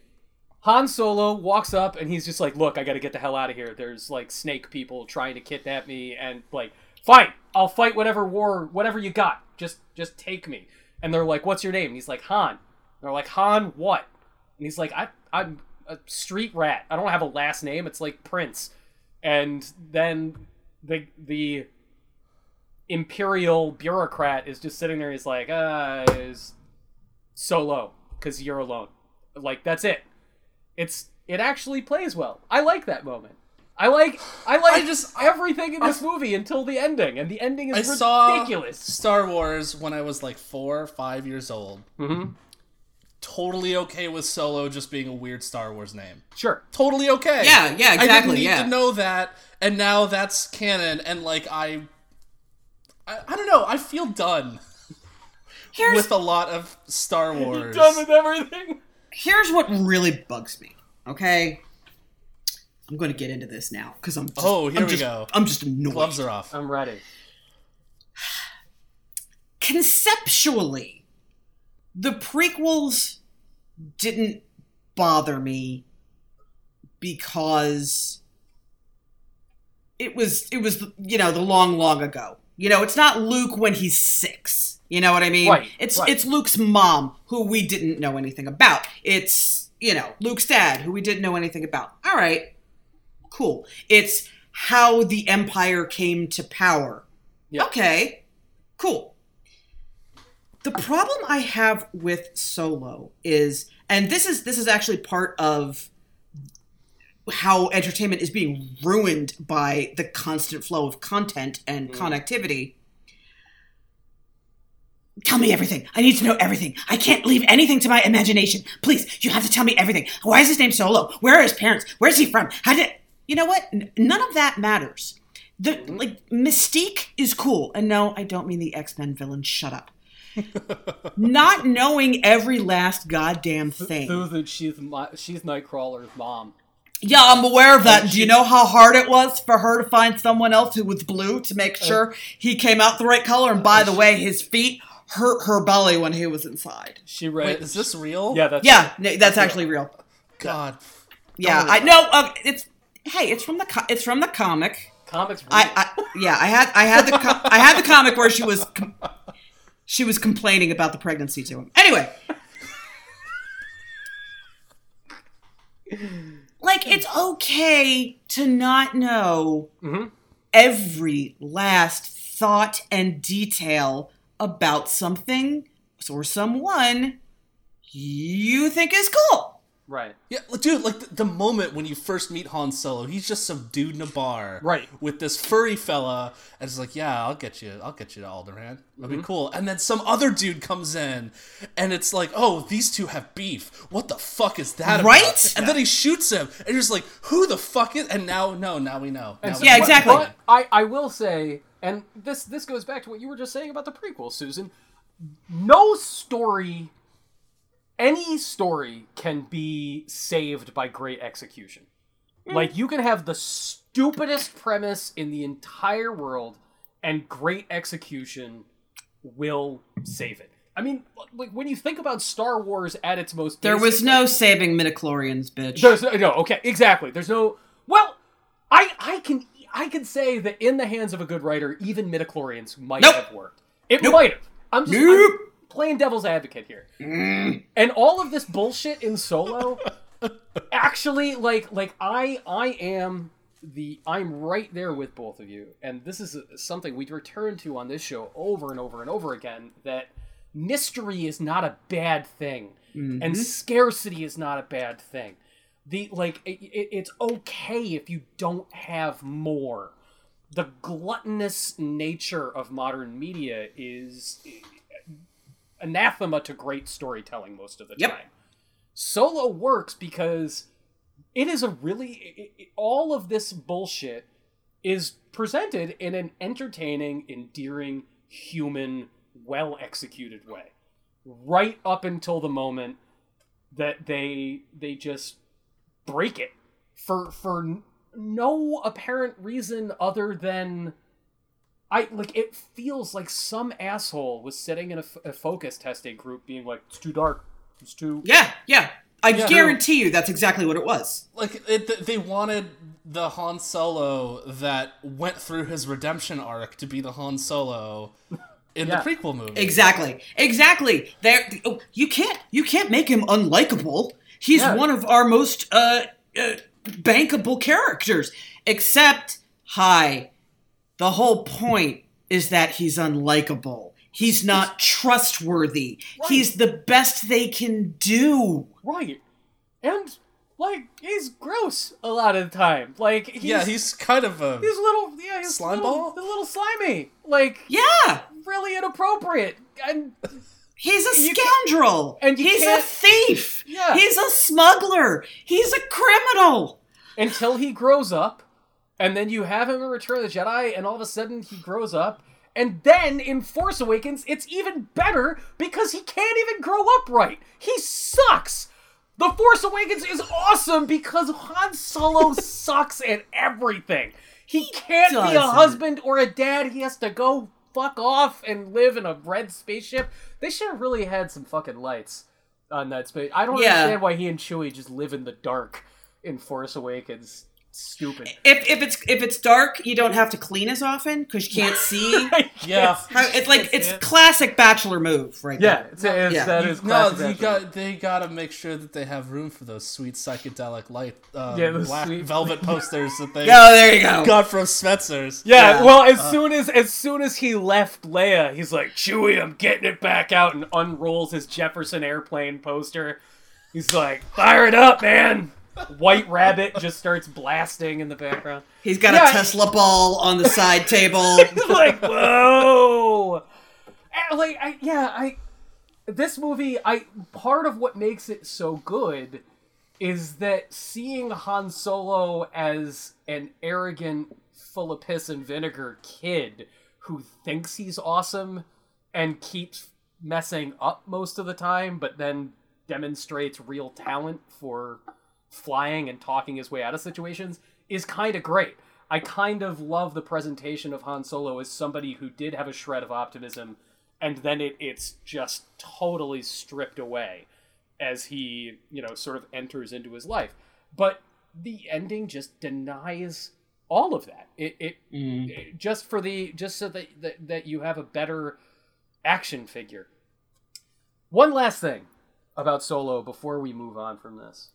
Han Solo walks up and he's just like, look, I gotta get the hell out of here. There's, like, snake people trying to kidnap me and, like, fine, I'll fight whatever war, whatever you got. Just just take me. And they're like, what's your name? And he's like, Han. And they're like, Han what? And he's like, I, I'm a street rat. I don't have a last name. It's like Prince. And then the, the Imperial bureaucrat is just sitting there. He's like, uh, is Solo, because you're alone. Like, that's it. It's it actually plays well. I like that moment. I like I like I just everything in this I, movie until the ending, and the ending is I ridiculous. I saw Star Wars when I was like four, five years old. Mm-hmm. totally okay with Solo just being a weird Star Wars name. Sure. Totally okay. Yeah, yeah, exactly. I didn't need yeah. to know that, and now that's canon, and, like, I... I, I don't know, I feel done Here's... with a lot of Star Wars. You're done with everything? Here's what really bugs me, okay? I'm going to get into this now, because I'm just... Oh, here I'm we just, go. I'm just annoyed. Gloves are off. I'm ready. Conceptually, the prequels didn't bother me because it was, it was, you know, the long, long ago. You know, it's not Luke when he's six. You know what I mean? Right, it's right. It's Luke's mom, who we didn't know anything about. It's, you know, Luke's dad, who we didn't know anything about. All right, cool. It's how the Empire came to power. Yep. Okay, cool. The problem I have with Solo is, and this is this is actually part of how entertainment is being ruined by the constant flow of content and mm. connectivity. Tell me everything. I need to know everything. I can't leave anything to my imagination. Please, you have to tell me everything. Why is his name Solo? Where are his parents? Where's he from? How did... You know what? None of that matters. The like Mystique is cool. And no, I don't mean the X-Men villain. Shut up. Not knowing every last goddamn thing. Susan, she's my, she's Nightcrawler's mom. Yeah, I'm aware of that. And do she, you know how hard it was for her to find someone else who was blue to make sure uh, he came out the right color? And by uh, the way, his feet hurt her belly when he was inside. She read. Wait, is this real? Yeah, that's yeah, real. No, that's, that's actually real. real. God. Yeah, I know. Uh, it's hey, it's from the co- it's from the comic. Comics. Real. I, I yeah, I had I had the com- I had the comic where she was. Com- She was complaining about the pregnancy to him. Anyway. Like, it's okay to not know mm-hmm. every last thought and detail about something or someone you think is cool. Right. Yeah, dude, like, the, the moment when you first meet Han Solo, he's just some dude in a bar. Right. With this furry fella, and it's like, yeah, I'll get you, I'll get you to Alderaan. That'd mm-hmm. be cool. And then some other dude comes in, and it's like, oh, these two have beef. What the fuck is that right? about? Right? And yeah. then he shoots him, and you're just like, who the fuck is... And now, no, now we know. Now so, we yeah, know. exactly. But I, I will say, and this this goes back to what you were just saying about the prequel, Susan. No story... Any story can be saved by great execution. Mm. Like, you can have the stupidest premise in the entire world, and great execution will save it. I mean, like, when you think about Star Wars at its most... There basic, was no like, saving midichlorians, bitch. There's no, no, okay, exactly. There's no... Well, I I can I can say that in the hands of a good writer, even midichlorians might nope. have worked. It nope. might have. I'm just... Nope. I'm, playing devil's advocate here. Mm. And all of this bullshit in Solo actually like like I I am the I'm right there with both of you, and this is something we return to on this show over and over and over again, that mystery is not a bad thing mm-hmm. and scarcity is not a bad thing. The like it, it, it's okay if you don't have more. The gluttonous nature of modern media is anathema to great storytelling most of the yep. time. Solo works because it is a really... It, it, all of this bullshit is presented in an entertaining, endearing, human, well-executed way. Right up until the moment that they they just break it for for no apparent reason other than... I like it feels like some asshole was sitting in a, f- a focus testing group being like, it's too dark, it's too... Yeah, yeah. I yeah, guarantee no. you that's exactly what it was. Like, it, they wanted the Han Solo that went through his redemption arc to be the Han Solo in yeah. the prequel movie. Exactly. Exactly. They're, oh, you can't you can't make him unlikable. He's yeah. one of our most uh, uh, bankable characters. Except, hi... The whole point is that he's unlikable. He's not trustworthy. Right. He's the best they can do. Right. And, like, he's gross a lot of the time. Like, he's... Yeah, he's kind of a... He's little... Yeah, he's slime little, ball? A little slimy. Like... Yeah! Really inappropriate. And He's a scoundrel. And he's a thief. Yeah. He's a smuggler. He's a criminal. Until he grows up, and then you have him in Return of the Jedi, and all of a sudden he grows up, and then in Force Awakens, it's even better because he can't even grow up right. He sucks. The Force Awakens is awesome because Han Solo sucks at everything. He, he can't doesn't. be a husband or a dad. He has to go fuck off and live in a red spaceship. They should have really had some fucking lights on that space. I don't yeah. understand why he and Chewie just live in the dark in Force Awakens. Stupid. If if it's if it's dark, you don't have to clean as often because you can't see. yeah, How, it's like it's yeah. classic bachelor move, right? Yeah, there. It's, it's, yeah. that is. You, no, you got, they got to make sure that they have room for those sweet psychedelic light, um, yeah, black sweet. velvet posters that they. Oh, there you go. Got from Spencer's. Yeah. yeah. Well, as uh, soon as as soon as he left Leia, he's like, "Chewie, I'm getting it back out," and unrolls his Jefferson Airplane poster. He's like, "Fire it up, man." White Rabbit just starts blasting in the background. He's got yeah. a Tesla ball on the side table. He's like, whoa! Like, I, yeah, I. This movie, I part of what makes it so good is that seeing Han Solo as an arrogant, full of piss and vinegar kid who thinks he's awesome and keeps messing up most of the time, but then demonstrates real talent for flying and talking his way out of situations is kind of great. I kind of love the presentation of Han Solo as somebody who did have a shred of optimism, and then it, it's just totally stripped away as he, you know, sort of enters into his life. But the ending just denies all of that. It, it, mm. it just for the just so that, that that you have a better action figure. One last thing about Solo before we move on from this.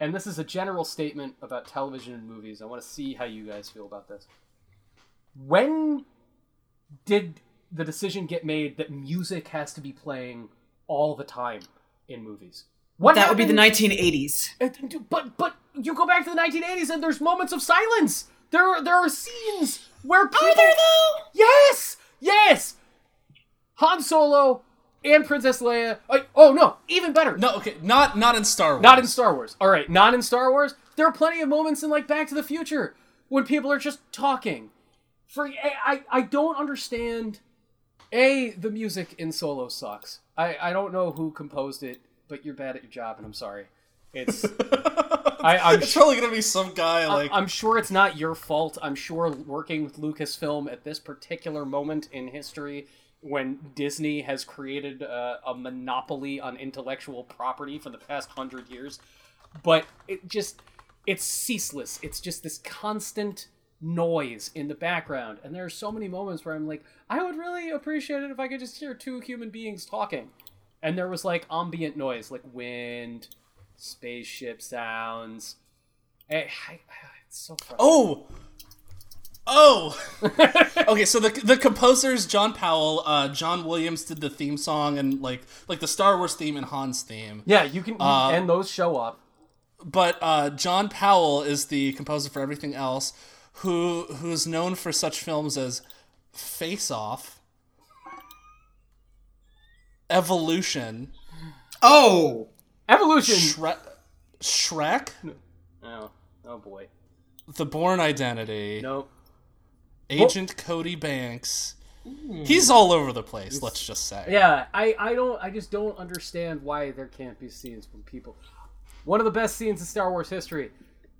And this is a general statement about television and movies. I want to see how you guys feel about this. When did the decision get made that music has to be playing all the time in movies? What that happened? Would be the nineteen eighties. But but you go back to the nineteen eighties and there's moments of silence. There are, there are scenes where people... Are there, though? Yes! Yes! Han Solo... and Princess Leia. Oh, no. Even better. No, okay. Not not in Star Wars. Not in Star Wars. All right. Not in Star Wars. There are plenty of moments in, like, Back to the Future when people are just talking. For I, I don't understand. A, the music in Solo sucks. I, I don't know who composed it, but you're bad at your job, and I'm sorry. It's... I, I'm it's probably going to be some guy, like... I'm sure it's not your fault. I'm sure working with Lucasfilm at this particular moment in history... when Disney has created a, a monopoly on intellectual property for the past hundred years. But it just, it's ceaseless. It's just this constant noise in the background. And there are so many moments where I'm like, I would really appreciate it if I could just hear two human beings talking. And there was like ambient noise, like wind, spaceship sounds. Hey, I, I, it's so frustrating. Oh! Oh! Okay, so the the composers, John Powell, uh, John Williams did the theme song and, like, like the Star Wars theme and Han's theme. Yeah, you can, uh, and those show up. But uh, John Powell is the composer for everything else, who who's known for such films as Face Off, Evolution. Oh! Evolution! Shre- Shrek? Oh, oh boy. The Bourne Identity. Nope. Agent well, Cody Banks. Ooh. He's all over the place, it's, let's just say. Yeah, I, I don't I just don't understand why there can't be scenes when people... One of the best scenes in Star Wars history.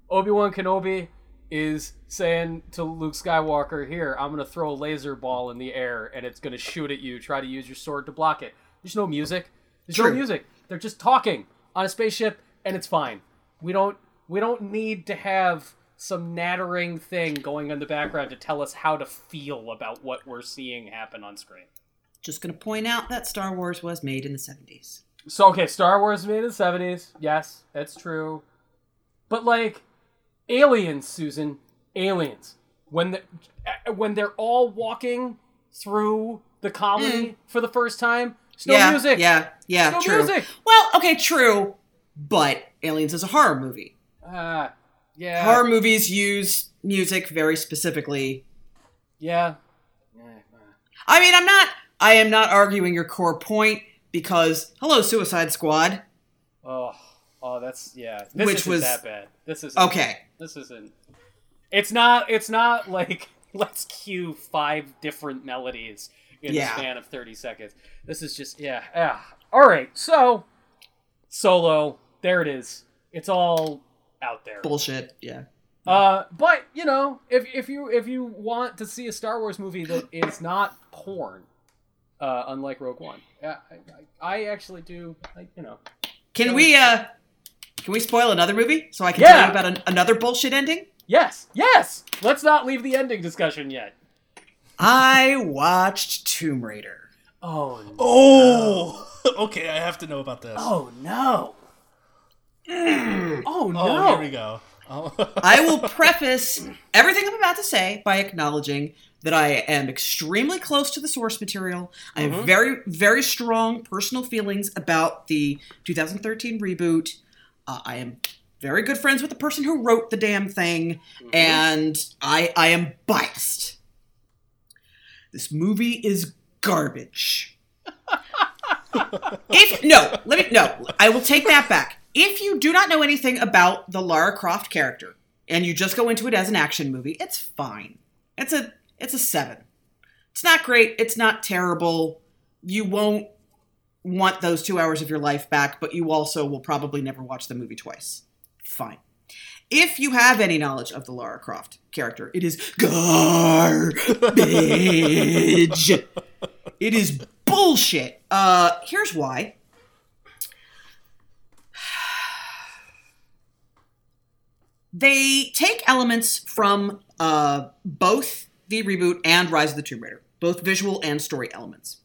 Obi-Wan Kenobi is saying to Luke Skywalker, here, I'm going to throw a laser ball in the air and it's going to shoot at you. Try to use your sword to block it. There's no music. There's True. no music. They're just talking on a spaceship and it's fine. We don't we don't need to have... some nattering thing going in the background to tell us how to feel about what we're seeing happen on screen. Just going to point out that Star Wars was made in the seventies. So, okay, Star Wars made in the seventies. Yes, that's true. But, like, Aliens, Susan. Aliens. When the, when they're all walking through the colony mm. for the first time, it's no yeah, music. Yeah, yeah, no true. Music. Well, okay, true, but Aliens is a horror movie. Uh... Yeah. Horror movies use music very specifically. Yeah. I mean, I'm not I am not arguing your core point because, hello, Suicide Squad. Oh, oh, that's, yeah. This Which isn't was, that bad. This isn't. Okay. This isn't. It's not, it's not like, let's cue five different melodies in yeah. the span of thirty seconds. This is just, yeah, yeah. All right, so, Solo, there it is. It's all out there. Bullshit, yeah. Uh, but, you know, if if you if you want to see a Star Wars movie that is not porn, uh, unlike Rogue One, I, I, I actually do, I, you know. Can we uh, can we spoil another movie so I can yeah. tell you about an, another bullshit ending? Yes, yes! Let's not leave the ending discussion yet. I watched Tomb Raider. Oh, no. Oh! Okay, I have to know about this. Oh, no. Mm. Oh, no. Oh, here we go. I will preface everything I'm about to say by acknowledging that I am extremely close to the source material. I have mm-hmm. very, very strong personal feelings about the twenty thirteen reboot. Uh, I am very good friends with the person who wrote the damn thing, mm-hmm. and I, I am biased. This movie is garbage. if no, let me no, I will take that back. If you do not know anything about the Lara Croft character and you just go into it as an action movie, it's fine. It's a it's a seven. It's not great. It's not terrible. You won't want those two hours of your life back, but you also will probably never watch the movie twice. Fine. If you have any knowledge of the Lara Croft character, it is garbage. It is bullshit. Uh, here's why. They take elements from uh, both the reboot and Rise of the Tomb Raider, both visual and story elements,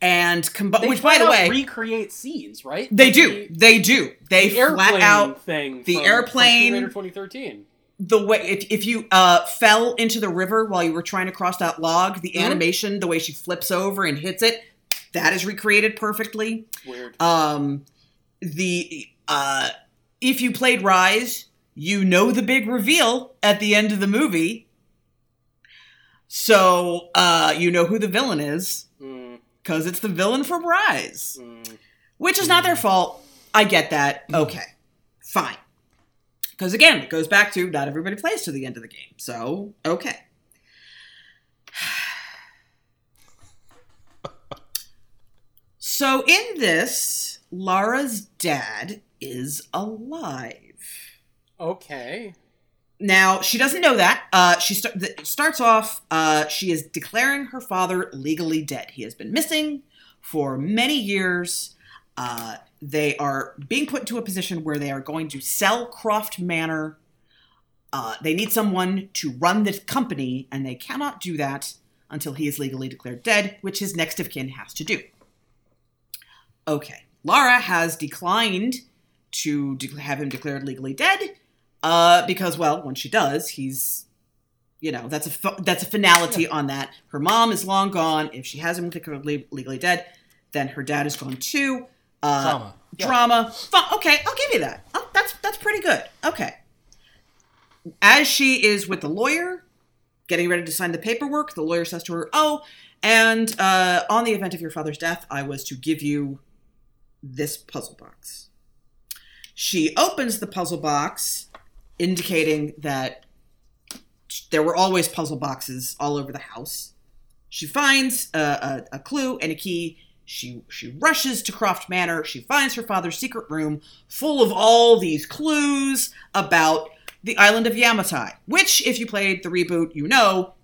and combi- which, by the way, recreate scenes, right? They like do, the, they do, they the flat out thing. The from, airplane, from Tomb Raider twenty thirteen. The way if, if you uh, fell into the river while you were trying to cross that log, the mm-hmm. animation, the way she flips over and hits it, that is recreated perfectly. Weird. Um, the. Uh, If you played Rise, you know the big reveal at the end of the movie. So uh, you know who the villain is. Because mm. it's the villain from Rise. Mm. Which is not their fault. I get that. Okay. Fine. Because again, it goes back to not everybody plays to the end of the game. So, okay. So in this, Lara's dad is alive. Okay. Now, she doesn't know that. Uh, she st- th- starts off, uh, she is declaring her father legally dead. He has been missing for many years. Uh, they are being put into a position where they are going to sell Croft Manor. Uh, they need someone to run the company, and they cannot do that until he is legally declared dead, which his next of kin has to do. Okay. Lara has declined to have him declared legally dead, uh, because, well, when she does, he's, you know, that's a fi- that's a finality yeah. on that. Her mom is long gone. If she has him declared le- legally dead, then her dad is gone too. Uh, Trauma. Trauma. Yeah. F- okay, I'll give you that. Oh, that's that's pretty good. Okay. As she is with the lawyer, getting ready to sign the paperwork, the lawyer says to her, oh, and uh, on the event of your father's death, I was to give you this puzzle box. She opens the puzzle box, indicating that there were always puzzle boxes all over the house. She finds a, a, a clue and a key. She she rushes to Croft Manor. She finds her father's secret room full of all these clues about the island of Yamatai, which, if you played the reboot, you know,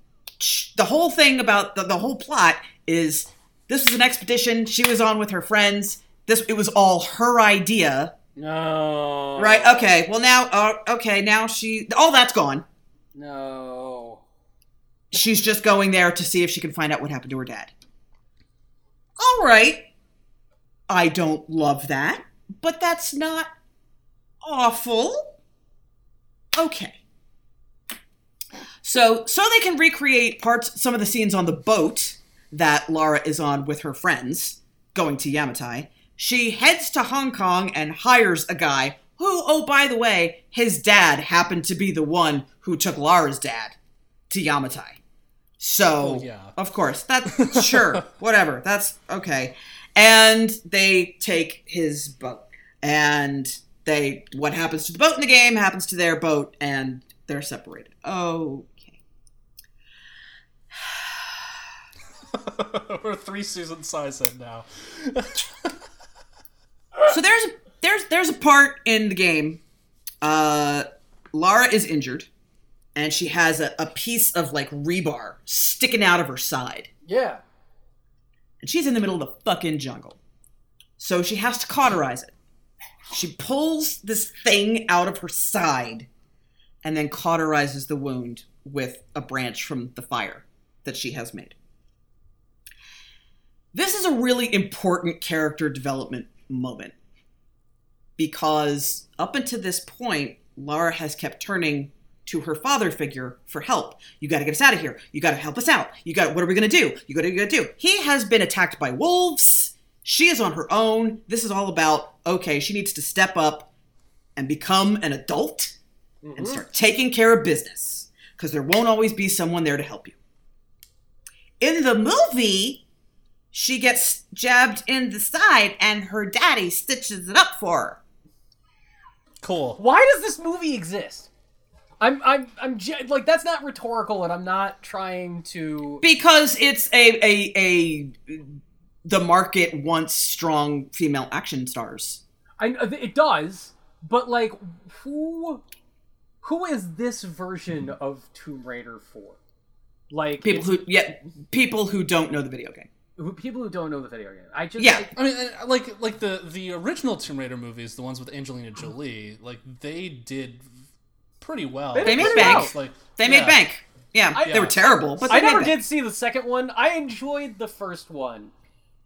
the whole thing about the, the whole plot is this was an expedition she was on with her friends. This it was all her idea. No. Right. Okay. Well, now. Uh, okay. Now she. All that's gone. No. She's just going there to see if she can find out what happened to her dad. All right. I don't love that, but that's not awful. Okay. So, so they can recreate parts, some of the scenes on the boat that Lara is on with her friends going to Yamatai. She heads to Hong Kong and hires a guy who, oh, by the way, his dad happened to be the one who took Lara's dad to Yamatai. So, oh, yeah. Of course, that's sure, whatever, that's okay. And they take his boat, and they, what happens to the boat in the game happens to their boat, and they're separated. Okay. We're three Susan Size in now. So there's, there's, there's a part in the game, uh, Lara is injured. And she has a, a piece of, like, rebar sticking out of her side. Yeah. And she's in the middle of the fucking jungle. So she has to cauterize it. She pulls this thing out of her side and then cauterizes the wound with a branch from the fire that she has made. This is a really important character development moment. Because up until this point, Lara has kept turning to her father figure for help. You got to get us out of here. You got to help us out. You got, what are we going to do? You got to, you got to do. He has been attacked by wolves. She is on her own. This is all about, okay, she needs to step up and become an adult mm-hmm. and start taking care of business, because there won't always be someone there to help you. In the movie, she gets jabbed in the side and her daddy stitches it up for her. Cool. Why does this movie exist? I'm, I'm, I'm, like, that's not rhetorical, and I'm not trying to... Because it's a, a, a, the market wants strong female action stars. I, it does, but, like, who, who is this version of Tomb Raider for? Like... People who, yeah, people who don't know the video game. Who, people who don't know the video game. I just... Yeah. I, I mean, like, like, the, the original Tomb Raider movies, the ones with Angelina Jolie, like, they did... pretty well. They, they made bank. Well. Like, they yeah. made bank. Yeah, I, they yeah. were terrible. But they I made never bank. did see the second one. I enjoyed the first one.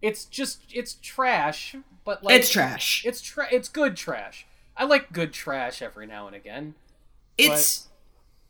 It's just it's trash, but like it's trash. It's tra- It's good trash. I like good trash every now and again. It's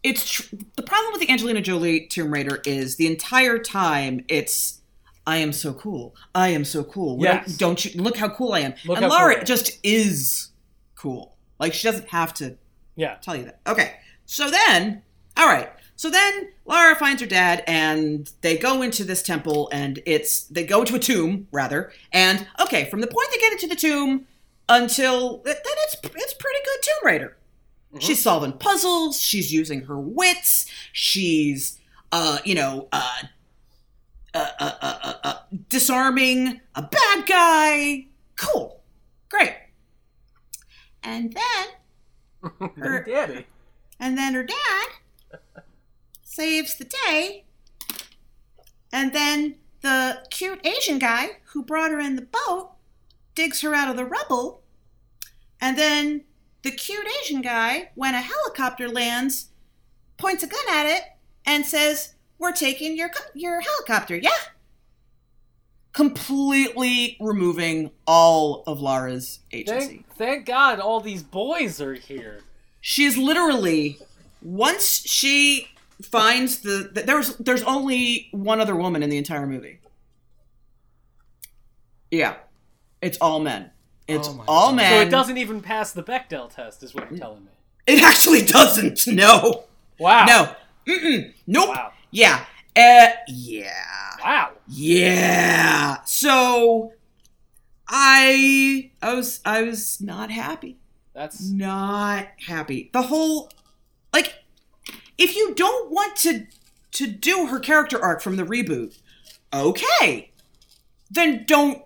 but... it's tr- the problem with the Angelina Jolie Tomb Raider is the entire time it's I am so cool. I am so cool. Yes. Don't, don't you look how cool I am? Look and Lara cool just is cool. Like she doesn't have to. Yeah. Tell you that. Okay. So then, all right. So then Lara finds her dad and they go into this temple and it's, they go to a tomb rather. And okay, from the point they get into the tomb until, then it's, it's pretty good Tomb Raider. Mm-hmm. She's solving puzzles. She's using her wits. She's, uh, you know, uh, uh, uh, uh, uh, uh disarming a bad guy. Cool. Great. And then... Her daddy. And then her dad saves the day. And then the cute Asian guy who brought her in the boat digs her out of the rubble. And then the cute Asian guy, when a helicopter lands, points a gun at it and says, "We're taking your your helicopter, yeah?" Completely removing all of Lara's agency. Thank, thank God all these boys are here. She's literally, once she finds the, the there's there's only one other woman in the entire movie. Yeah, it's all men. It's oh all God. men. So it doesn't even pass the Bechdel test, is what you're telling me. It actually doesn't. No. Wow. No. Mm-mm. Nope. Wow. Yeah. Uh, yeah. Wow. Yeah. So, I, I was, I was not happy. That's not happy. The whole, like, if you don't want to, to do her character arc from the reboot, okay, then don't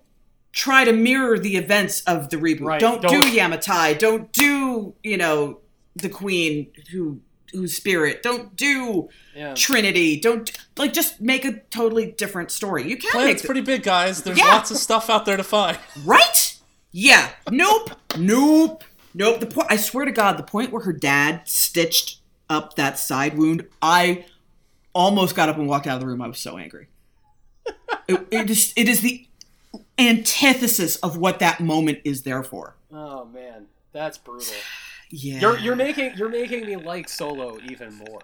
try to mirror the events of the reboot. Right. Don't, don't do Yamatai. Don't do, you know, the queen who. Whose spirit. Don't do yeah. Trinity. Don't, like, just make a totally different story. You can Planet's make it's pretty big, guys. There's yeah. lots of stuff out there to find. Right? Yeah. Nope. nope. Nope. The po- I swear to God, the point where her dad stitched up that side wound, I almost got up and walked out of the room. I was so angry. it, it, is, it is the antithesis of what that moment is there for. Oh, man. That's brutal. Yeah. You're you're making you're making me like Solo even more,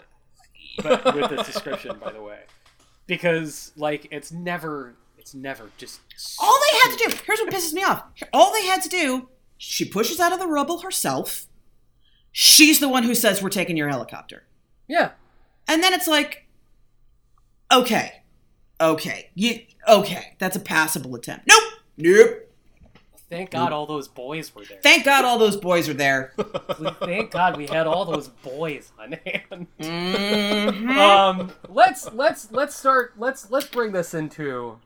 but with this description, by the way, because like it's never it's never just all they had to do. Here's what pisses me off. All they had to do. She pushes out of the rubble herself. She's the one who says, "We're taking your helicopter." Yeah, and then it's like, Okay. Okay. You, okay. That's a passable attempt. Nope. Nope. Thank God all those boys were there. Thank God all those boys are there. Thank God we had all those boys on hand. Mm-hmm. Um, let's let's let's start. Let's let's bring this into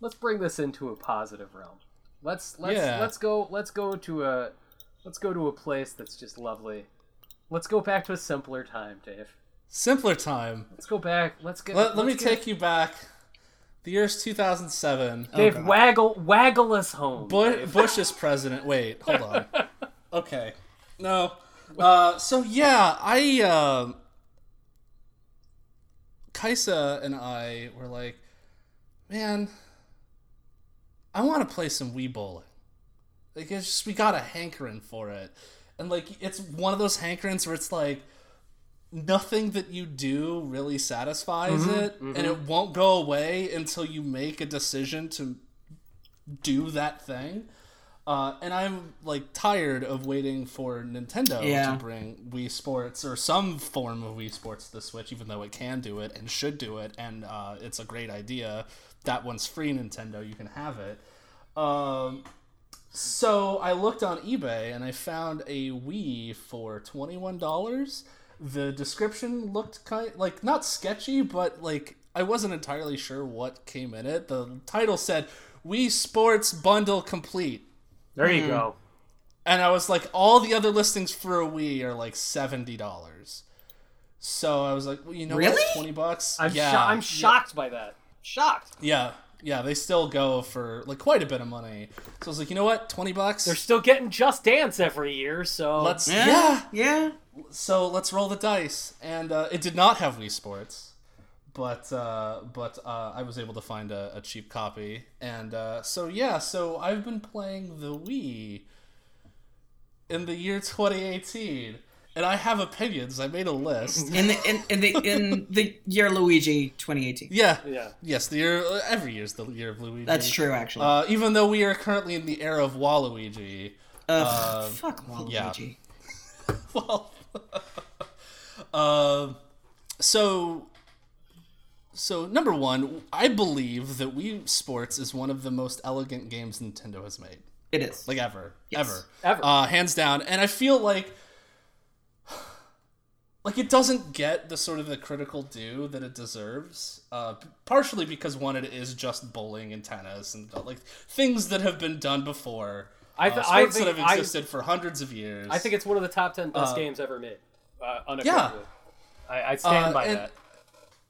let's bring this into a positive realm. Let's let's yeah. let's go let's go to a let's go to a place that's just lovely. Let's go back to a simpler time, Dave. Simpler time. Let's go back. Let's get. Let, let's let me get... take you back. The year's two thousand seven. Dave, oh waggle, waggle us home. Bush, Bush is president. Wait, hold on. Okay. No. Uh, so, yeah, I... Uh, Kaisa and I were like, man, I want to play some Wii bowling. Like, it's just, we got a hankering for it. And, like, it's one of those hankerings where it's like, nothing that you do really satisfies mm-hmm, it, mm-hmm. and it won't go away until you make a decision to do that thing. Uh, and I'm, like, tired of waiting for Nintendo yeah. to bring Wii Sports, or some form of Wii Sports, to the Switch, even though it can do it and should do it, and uh, it's a great idea. That one's free, Nintendo. You can have it. Um, so I looked on eBay, and I found a Wii for twenty-one dollars. The description looked kind of, like, not sketchy, but, like, I wasn't entirely sure what came in it. The title said, Wii Sports Bundle Complete. There you mm. go. And I was like, all the other listings for a Wii are, like, seventy dollars. So I was like, well, you know really? What, twenty bucks? I'm, yeah. sho- I'm shocked yeah. by that. Shocked. Yeah. Yeah, they still go for, like, quite a bit of money. So I was like, you know what, twenty bucks? They're still getting Just Dance every year, so... Let's, yeah, yeah. yeah. So let's roll the dice. And uh, it did not have Wii Sports, but uh, but uh, I was able to find a, a cheap copy. And uh, so, yeah, so I've been playing the Wii in the year twenty eighteen. And I have opinions. I made a list. In the in, in the in the year Luigi twenty eighteen. Yeah. Yeah. Yes, the year every year's the year of Luigi. That's true, actually. Uh, even though we are currently in the era of Waluigi. Uh, uh fuck Waluigi. Yeah. Well, uh, so so number one, I believe that Wii Sports is one of the most elegant games Nintendo has made. It is. Like ever. Yes. Ever. Ever. Uh, hands down. And I feel like Like, it doesn't get the sort of the critical due that it deserves, uh, partially because, one, it is just bowling and tennis and, like, things that have been done before, I th- uh, sports I think that have existed I, for hundreds of years. I think it's one of the top ten best uh, games ever made, uh, unequivocally. Yeah. I, I stand uh, by and, that.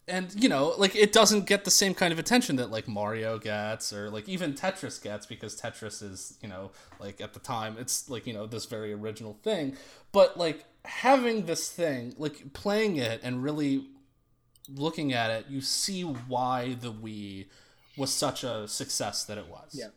And, you know, like, it doesn't get the same kind of attention that, like, Mario gets or, like, even Tetris gets, because Tetris is, you know, like, at the time, it's, like, you know, this very original thing. But, like, having this thing, like, playing it and really looking at it, you see why the Wii was such a success that it was. Yeah.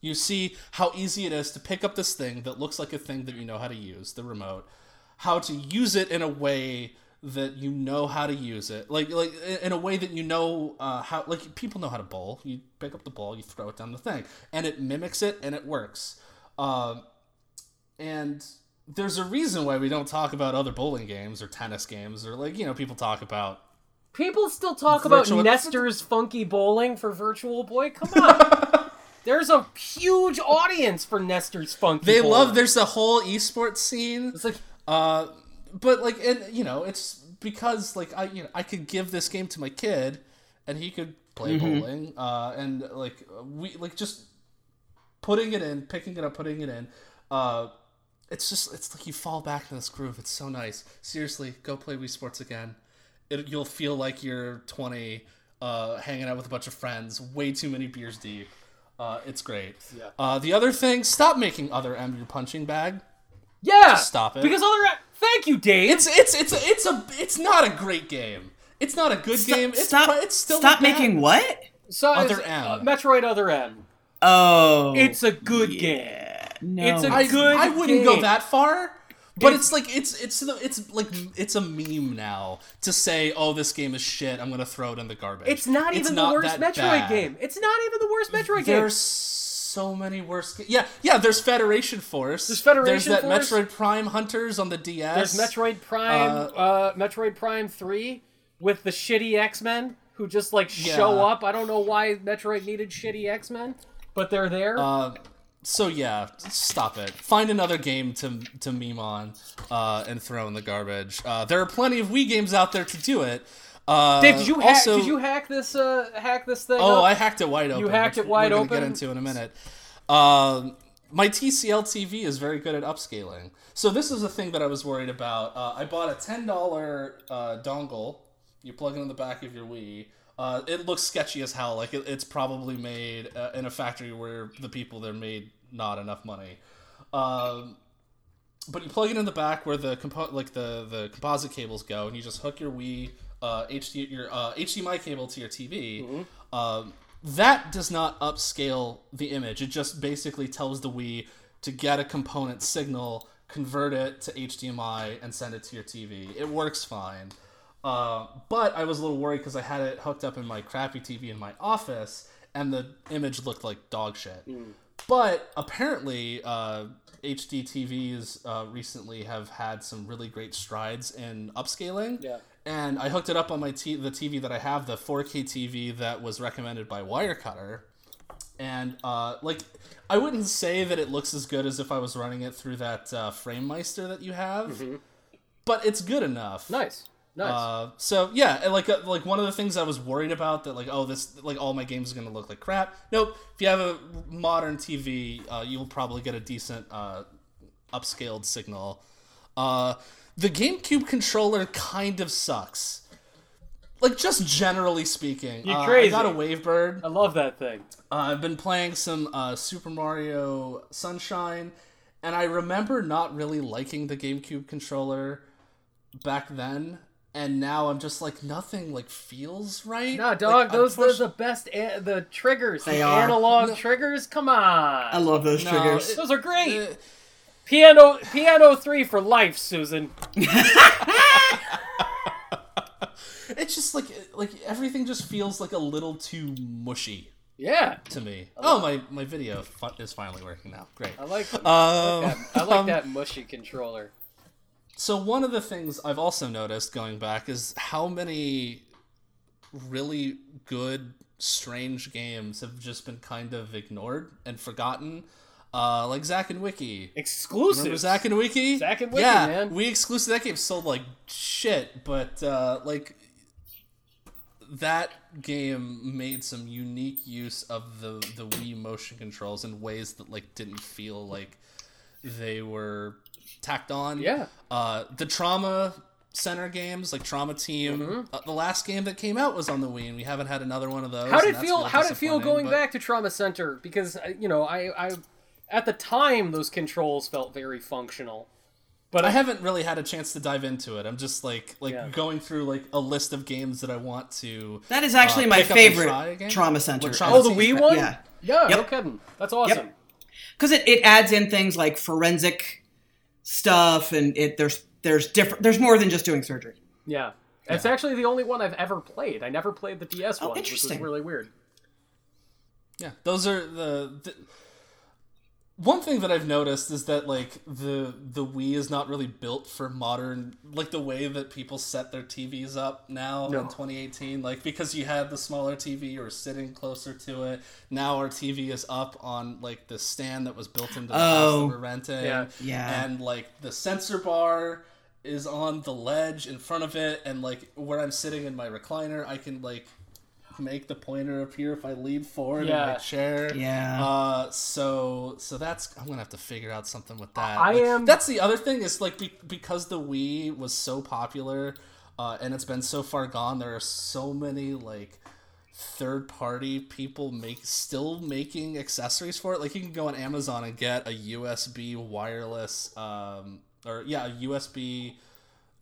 You see how easy it is to pick up this thing that looks like a thing that you know how to use, the remote, how to use it in a way that you know how to use it, like like in a way that you know uh, how, like, people know how to bowl. You pick up the ball, you throw it down the thing, and it mimics it, and it works. Um, and... There's a reason why we don't talk about other bowling games or tennis games or, like, you know, people talk about... People still talk virtual... about Nestor's Funky Bowling for Virtual Boy? Come on. There's a huge audience for Nestor's Funky they Bowling. They love... There's a whole esports scene. It's like... Uh, but, like, and you know, it's because, like, I you know I could give this game to my kid and he could play mm-hmm. bowling. Uh, and, like, we like just putting it in, picking it up, putting it in... Uh, It's just, it's like you fall back to this groove. It's so nice. Seriously, go play Wii Sports again. It, you'll feel like you're twenty, uh, hanging out with a bunch of friends, way too many beers deep. Uh, it's great. Yeah. Uh, the other thing, stop making Other M your punching bag. Yeah. Just stop it. Because Other M, thank you, Dave. It's, it's, it's, it's a, it's, a, it's not a great game. It's not a good stop, game. It's, stop, it's still Stop making what? So Other M. Uh, Metroid Other M. Oh. It's a good yeah. game. No. It's a I, good I wouldn't game. go that far, but it's, it's like it's it's it's like it's a meme now to say, "Oh, this game is shit. I'm going to throw it in the garbage." It's not even it's the not worst Metroid bad. game. It's not even the worst Metroid there's game. There's so many worse games. Yeah, yeah, there's Federation Force. There's Federation Force. There's that Force. Metroid Prime Hunters on the D S. There's Metroid Prime uh, uh Metroid Prime three with the shitty X-Men. who just like show yeah. up. I don't know why Metroid needed shitty X-Men, but they're there. Uh, so yeah, stop it. Find another game to to meme on uh, and throw in the garbage. Uh, there are plenty of Wii games out there to do it. Uh, Dave, did you hack? Also, did you hack this? Uh, hack this thing? Oh, up? I hacked it wide open. You hacked it wide we're open. We're gonna get into in a minute. Um, my T C L T V is very good at upscaling. So this is the thing that I was worried about. Uh, I bought a ten dollars uh, dongle. You plug it in the back of your Wii. Uh, it looks sketchy as hell. Like it, it's probably made uh, in a factory where the people there made not enough money. Um, but you plug it in the back where the compo- like the, the composite cables go, and you just hook your Wii uh, H D your uh, H D M I cable to your T V. Mm-hmm. Um, that does not upscale the image. It just basically tells the Wii to get a component signal, convert it to H D M I, and send it to your T V. It works fine. Uh, but I was a little worried because I had it hooked up in my crappy T V in my office, and the image looked like dog shit. Mm. But apparently, uh, H D T Vs uh, recently have had some really great strides in upscaling. Yeah. And I hooked it up on my t- the T V that I have, the four K T V that was recommended by Wirecutter. And, uh, like, I wouldn't say that it looks as good as if I was running it through that uh, FrameMeister that you have. Mm-hmm. But it's good enough. Nice. Nice. Uh, so yeah, and like uh, like one of the things I was worried about that like oh this like all my games are gonna look like crap. Nope. If you have a modern T V, uh, you'll probably get a decent uh, upscaled signal. Uh, the GameCube controller kind of sucks. Like just generally speaking, you're crazy. Uh, I got a Wavebird. I love that thing. Uh, I've been playing some uh, Super Mario Sunshine, and I remember not really liking the GameCube controller back then. And now I'm just like, nothing like feels right. No, dog, like, those are the best, an- the triggers, they the are. analog no. triggers. Come on. I love those no, triggers. It, those are great. Uh, piano piano three for life, Susan. It's just like, like everything just feels like a little too mushy. Yeah. To me. Like oh, my, my video is finally working now. Great. I like, um, I like, that. I like um, that mushy controller. So one of the things I've also noticed going back is how many really good, strange games have just been kind of ignored and forgotten. Uh, like Zack and Wiki. Exclusive. Remember Zack and Wiki? Zack and Wiki, yeah, man. We exclusive. That game sold like shit, but uh, like that game made some unique use of the, the Wii motion controls in ways that like didn't feel like they were tacked on. Yeah. Uh, the Trauma Center games, like Trauma Team. Mm-hmm. Uh, the last game that came out was on the Wii, and we haven't had another one of those. How did it feel? Really how did it feel going but... back to Trauma Center? Because you know, I, I, at the time, those controls felt very functional. But I, I haven't really had a chance to dive into it. I'm just like, like yeah. going through like a list of games that I want to. That is actually uh, my favorite Trauma Center. Trauma oh, the Wii one. Yeah. Yeah. Yep. No kidding. That's awesome. Because yep. it, it adds in things like forensic stuff, and it there's there's different there's more than just doing surgery. Yeah, it's yeah. actually the only one I've ever played. I never played the D S oh, one, which is really weird. Yeah, those are the, the one thing that I've noticed is that like the the Wii is not really built for modern, like the way that people set their T Vs up now no. in twenty eighteen. Like because you had the smaller T V, you were sitting closer to it. Now our T V is up on like the stand that was built into the oh, house that we're renting. Yeah. yeah, and like the sensor bar is on the ledge in front of it, and like where I'm sitting in my recliner, I can like make the pointer appear if I lean forward yeah. in my chair. Yeah. Uh, so so that's I'm gonna have to figure out something with that. I like, am. That's the other thing is like be- because the Wii was so popular uh, and it's been so far gone. There are so many like third party people make still making accessories for it. Like you can go on Amazon and get a U S B wireless um, or yeah a U S B.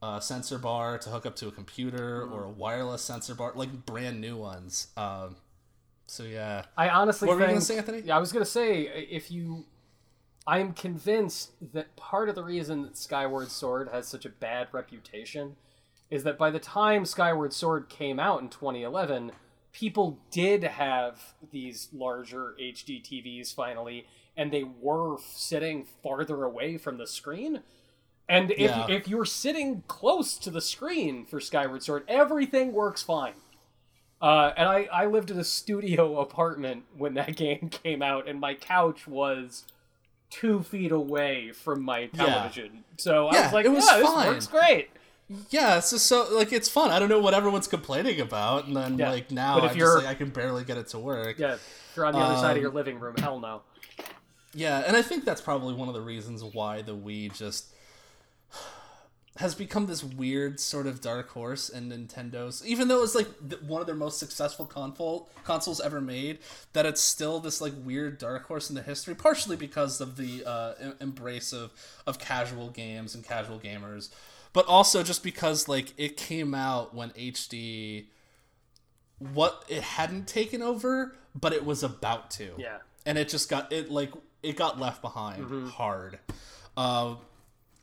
Uh, sensor bar to hook up to a computer or a wireless sensor bar, like brand new ones. Um, so yeah, I honestly what think, were you gonna say, Anthony? Yeah, I was gonna say if you, I am convinced that part of the reason that Skyward Sword has such a bad reputation is that by the time Skyward Sword came out in twenty eleven, people did have these larger H D T Vs finally, and they were sitting farther away from the screen. And if yeah. if you're sitting close to the screen for Skyward Sword, everything works fine. Uh, and I, I lived in a studio apartment when that game came out, and my couch was two feet away from my television. Yeah. So yeah, I was like, it was yeah, fine. This works great. Yeah, so, so, like, it's fun. I don't know what everyone's complaining about, and then, yeah. like, now I just, like, I can barely get it to work. Yeah, if you're on the um, other side of your living room, hell no. Yeah, and I think that's probably one of the reasons why the Wii just has become this weird sort of dark horse in Nintendo's, even though it's, like, one of their most successful console, consoles ever made, that it's still this, like, weird dark horse in the history, partially because of the uh, embrace of, of casual games and casual gamers. But also just because, like, it came out when H D, what it hadn't taken over, but it was about to. Yeah. And it just got, it like, it got left behind mm-hmm. hard. Uh,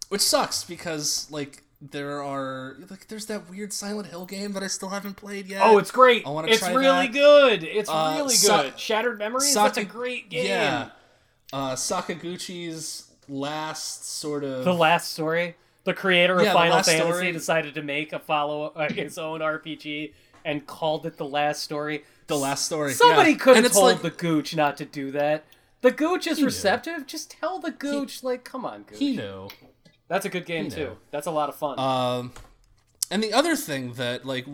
which sucks because, like, there are, like, there's that weird Silent Hill game that I still haven't played yet. Oh, it's great. I want to try that. It's really good. It's uh, really Sa- good. Shattered Memories, Sa- that's a great game. Yeah. Uh, Sakaguchi's last sort of... The Last Story? The creator of yeah, Final Fantasy story. decided to make a follow-up, uh, his own R P G, and called it The Last Story. The Last Story, Somebody yeah. could have told like... the Gooch not to do that. The Gooch is he receptive. Knew. Just tell the Gooch, he... like, come on, Gooch. He knew. That's a good game, too. That's a lot of fun. Um, and the other thing that, like,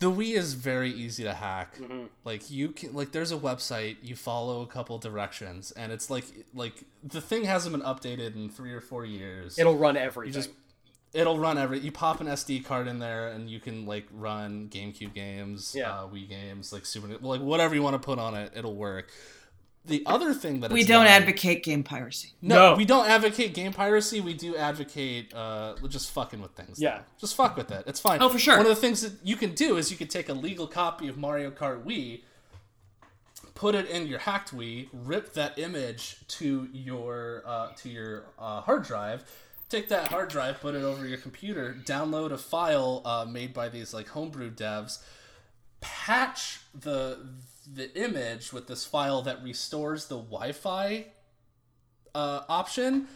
the Wii is very easy to hack. Mm-hmm. Like, you can, like, there's a website, you follow a couple directions, and it's like, like, the thing hasn't been updated in three or four years. It'll run everything. You just, it'll run every. You pop an S D card in there, and you can, like, run GameCube games, yeah. uh, Wii games, like, Super, like, whatever you want to put on it, it'll work. The other thing that we it's don't not, advocate game piracy. No, no, we don't advocate game piracy. We do advocate uh, just fucking with things. Yeah, just fuck with it. It's fine. Oh, for sure. One of the things that you can do is you can take a legal copy of Mario Kart Wii, put it in your hacked Wii, rip that image to your uh, to your uh, hard drive, take that hard drive, put it over your computer, download a file uh, made by these like homebrew devs, patch the. the image with this file that restores the Wi-Fi uh, option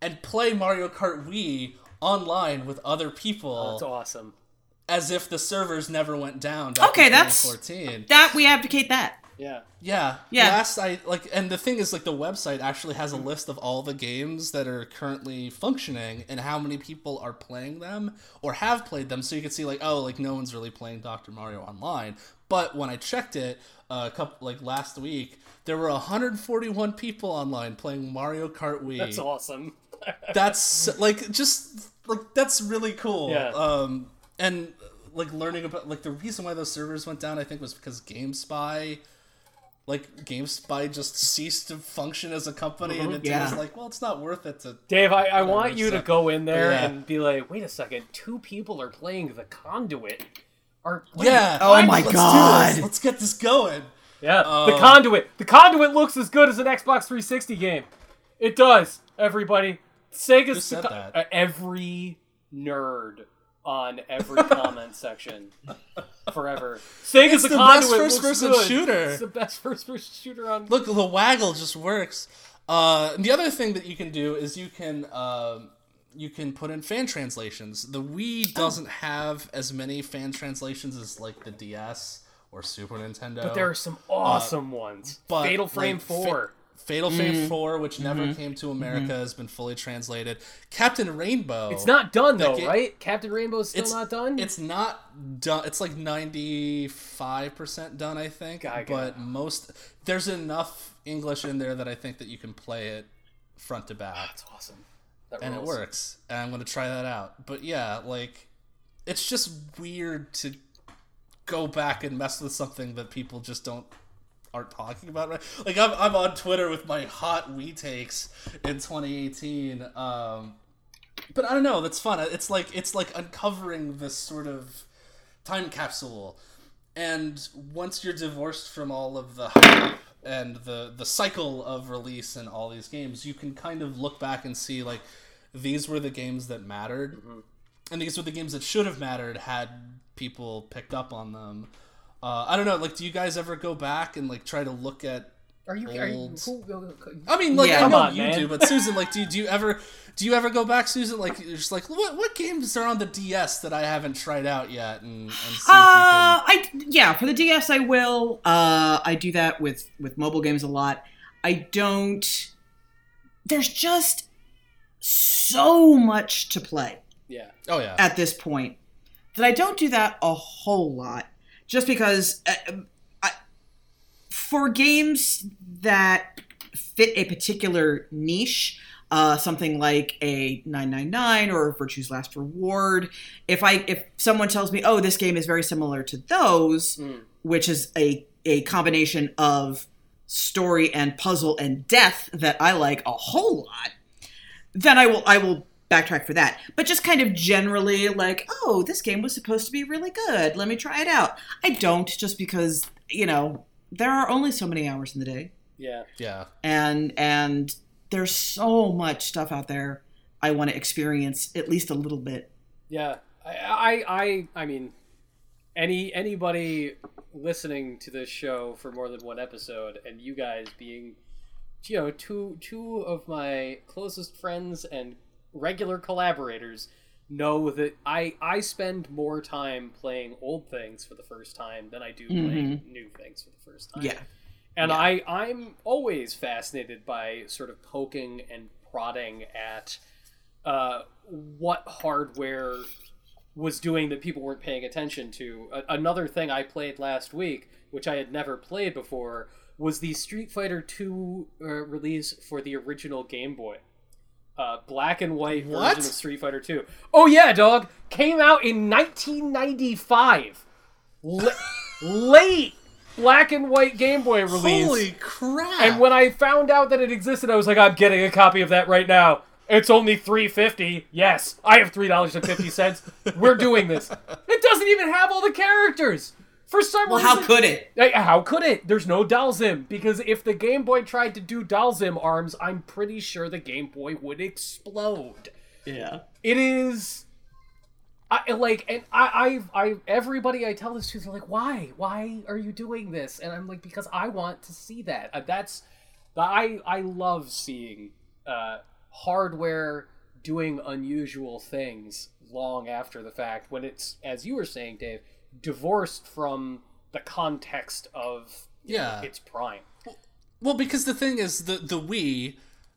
and play Mario Kart Wii online with other people. Oh, that's awesome. As if the servers never went down back okay, in twenty fourteen. Okay, that's... That, we abdicate that. Yeah. Yeah. Yeah. Last I, like, and the thing is, like, the website actually has a list of all the games that are currently functioning and how many people are playing them or have played them. So you can see, like, oh, like, no one's really playing Doctor Mario online. But when I checked it uh, a couple, like, last week, there were one hundred forty-one people online playing Mario Kart Wii. That's awesome. That's, like, just, like, that's really cool. Yeah. Um, and, like, learning about, like, the reason why those servers went down, I think, was because GameSpy... Like, GameSpy just ceased to function as a company, mm-hmm, and it yeah. was like, well, it's not worth it to... Dave, I, I want you stuff. to go in there yeah. and be like, wait a second, two people are playing The Conduit. Are playing yeah, the oh my Let's god. Do Let's get this going. Yeah, um, The Conduit. The Conduit looks as good as an Xbox three sixty game. It does, everybody. Sega's... The, that. Uh, every nerd on every comment section. Forever. Sega's it's the, the best first-person shooter. It's the best first-person shooter on... Look, the waggle just works. Uh, the other thing that you can do is you can uh, you can put in fan translations. The Wii doesn't oh. have as many fan translations as like the D S or Super Nintendo. But there are some awesome uh, ones. But, Fatal Frame like, four. Fa- Fatal Frame mm-hmm. four, which never mm-hmm. came to America, mm-hmm. has been fully translated. Captain Rainbow. It's not done, though, game, right? Captain Rainbow's still not done? It's not... Done, it's like ninety-five percent done, I think. God, but God. most there's enough English in there that I think that you can play it front to back. Oh, that's awesome, that and rules. It works. And I'm gonna try that out. But yeah, like it's just weird to go back and mess with something that people just don't aren't talking about right. Like I'm I'm on Twitter with my hot Wii takes in twenty eighteen. Um, but I don't know. That's fun. It's like it's like uncovering this sort of time capsule, and once you're divorced from all of the hype and the the cycle of release and all these games, you can kind of look back and see like these were the games that mattered, mm-hmm. and these were the games that should have mattered had people picked up on them. uh I don't know, like, do you guys ever go back and like try to look at Are you? Old... Are you? Who, who, who, I mean, like yeah, I know on, you man. do, but Susan, like, do do you ever do you ever go back, Susan? Like, you're just like, what what games are on the D S that I haven't tried out yet? And, and see uh, if you can... I yeah, for the D S, I will. Uh, I do that with with mobile games a lot. I don't. There's just so much to play. Yeah. Oh yeah. At this point, that I don't do that a whole lot, just because. Uh, For games that fit a particular niche, uh, something like a nine nine nine or Virtue's Last Reward, if I if someone tells me, oh, this game is very similar to those, mm. which is a, a combination of story and puzzle and death that I like a whole lot, then I will I will backtrack for that. But just kind of generally like, oh, this game was supposed to be really good. Let me try it out. I don't, just because, you know... There are only so many hours in the day. Yeah. Yeah. And and there's so much stuff out there I want to experience at least a little bit. Yeah. I I I mean any anybody listening to this show for more than one episode, and you guys being, you know, two two of my closest friends and regular collaborators, know that I, I spend more time playing old things for the first time than I do mm-hmm. playing new things for the first time. Yeah. And yeah. I, I'm always fascinated by sort of poking and prodding at uh, what hardware was doing that people weren't paying attention to. A- another thing I played last week, which I had never played before, was the Street Fighter two uh, release for the original Game Boy. Uh, black and white what? version of Street Fighter two. Oh yeah, dog! Came out in nineteen ninety-five. L- late black and white Game Boy release. Holy crap! And when I found out that it existed, I was like, I'm getting a copy of that right now. It's only three dollars and fifty cents. Yes, I have three dollars and fifty cents. We're doing this. It doesn't even have all the characters! For some well, reason... Well, how could it? How could it? There's no Dalsim, because if the Game Boy tried to do Dalsim arms, I'm pretty sure the Game Boy would explode. Yeah. It is... I, like, and I, I, I, everybody I tell this to, they're like, why? Why are you doing this? And I'm like, because I want to see that. That's... I, I love seeing uh, hardware doing unusual things long after the fact, when it's, as you were saying, Dave... divorced from the context of yeah. know, its prime. Well, because the thing is, the, the Wii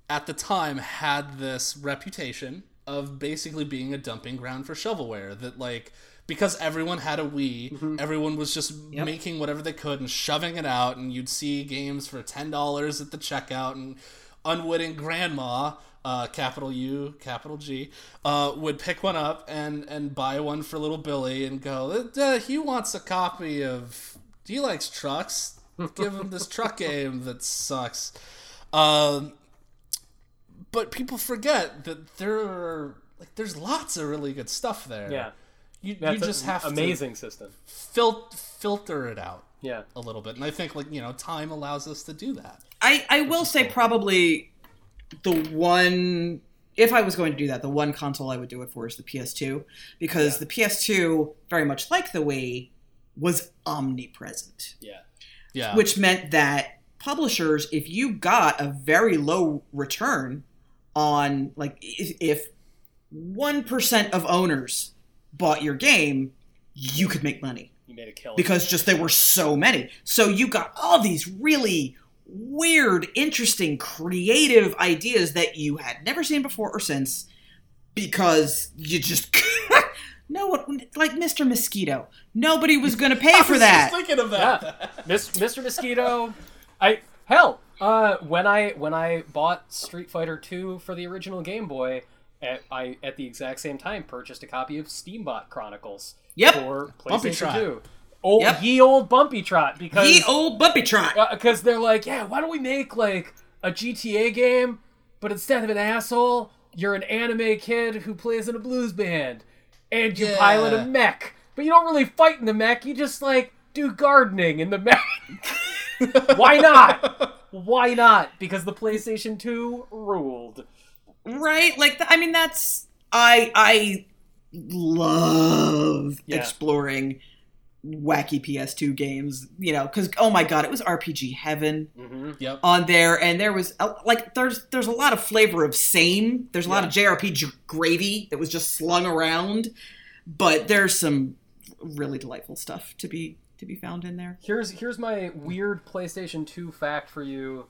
at the time had this reputation of basically being a dumping ground for shovelware. That, like, because everyone had a Wii, mm-hmm. everyone was just yep. making whatever they could and shoving it out, and you'd see games for ten dollars at the checkout, and unwitting grandma... Uh, capital U, capital G, uh, would pick one up and, and buy one for little Billy and go, uh, he wants a copy of, he likes trucks, give him this truck game that sucks. Um, but people forget that there are, like, there's lots of really good stuff there. Yeah. You, you just have amazing to system. Fil- filter it out yeah. a little bit. And I think, like, you know, time allows us to do that. I, I will say cool. probably... The one, if I was going to do that, the one console I would do it for is the P S two, because yeah. the P S two, very much like the Wii, was omnipresent. Yeah. Yeah. Which meant that publishers, if you got a very low return on, like, if, if one percent of owners bought your game, you could make money. You made a killing. Because just there were so many. So you got all these really... weird, interesting, creative ideas that you had never seen before or since, because you just no one like Mister Mosquito. Nobody was going to pay for that. I was just thinking of that. Yeah. Mister Mosquito. I hell uh, when I when I bought Street Fighter two for the original Game Boy, at, I at the exact same time purchased a copy of Steambot Chronicles yep. for PlayStation two. Old, yep. Ye old Bumpy Trot. Because, ye old Bumpy Trot. Because uh, they're like, yeah, why don't we make, like, a G T A game, but instead of an asshole, you're an anime kid who plays in a blues band. And you yeah. pilot a mech. But you don't really fight in the mech. You just, like, do gardening in the mech. Why not? Why not? Because the PlayStation two ruled. Right? Like, the, I mean, that's... I I love yeah. exploring... wacky P S two games, you know, because, oh my God, it was R P G heaven mm-hmm. yep. on there. And there was, like, there's there's a lot of flavor of same. There's a yeah. lot of J R P G gravy that was just slung around. But there's some really delightful stuff to be to be found in there. Here's here's my weird PlayStation two fact for you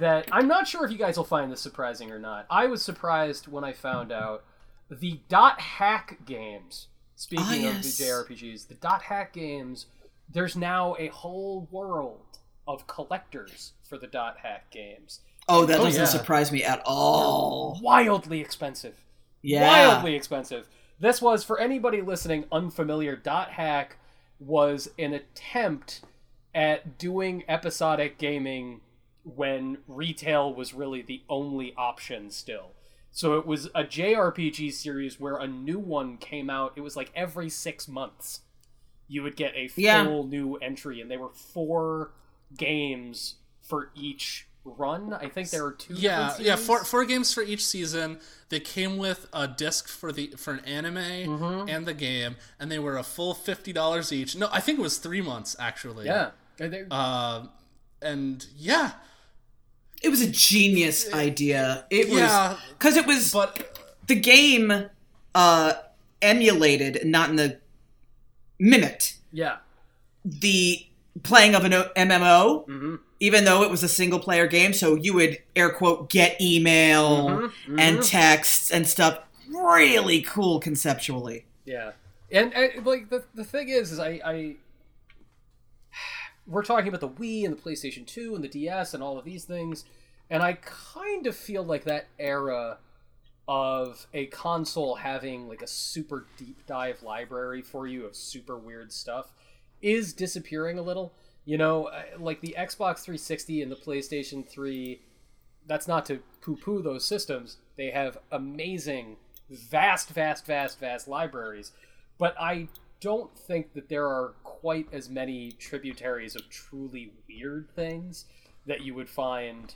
that I'm not sure if you guys will find this surprising or not. I was surprised when I found out the dot hack games, speaking ah, yes. of the J R P Gs, the dot hack games, there's now a whole world of collectors for the dot hack games. Oh, that oh, doesn't yeah. surprise me at all. They're wildly expensive. Yeah. Wildly expensive. This was, for anybody listening unfamiliar, dot hack was an attempt at doing episodic gaming when retail was really the only option still. So it was a J R P G series where a new one came out. It was like every six months you would get a full yeah. new entry, and they were four games for each run. I think there were two yeah yeah four four games for each season. They came with a disc for the for an anime mm-hmm. and the game, and they were a full fifty dollars each. No, I think it was three months actually. Yeah, they... uh, and yeah, it was a genius it, idea. It yeah, was because it was but the game uh, emulated, not in the mimicked. Yeah, the playing of an M M O. Mm-hmm. Even though it was a single-player game, so you would, air quote, get email mm-hmm, mm-hmm. and texts and stuff. Really cool conceptually. Yeah. And, and like, the the thing is, is I, I... We're talking about the Wii and the PlayStation two and the D S and all of these things, and I kind of feel like that era of a console having, like, a super deep-dive library for you of super weird stuff is disappearing a little. You know, like the Xbox three sixty and the PlayStation three, that's not to poo-poo those systems. They have amazing, vast, vast, vast, vast libraries. But I don't think that there are quite as many tributaries of truly weird things that you would find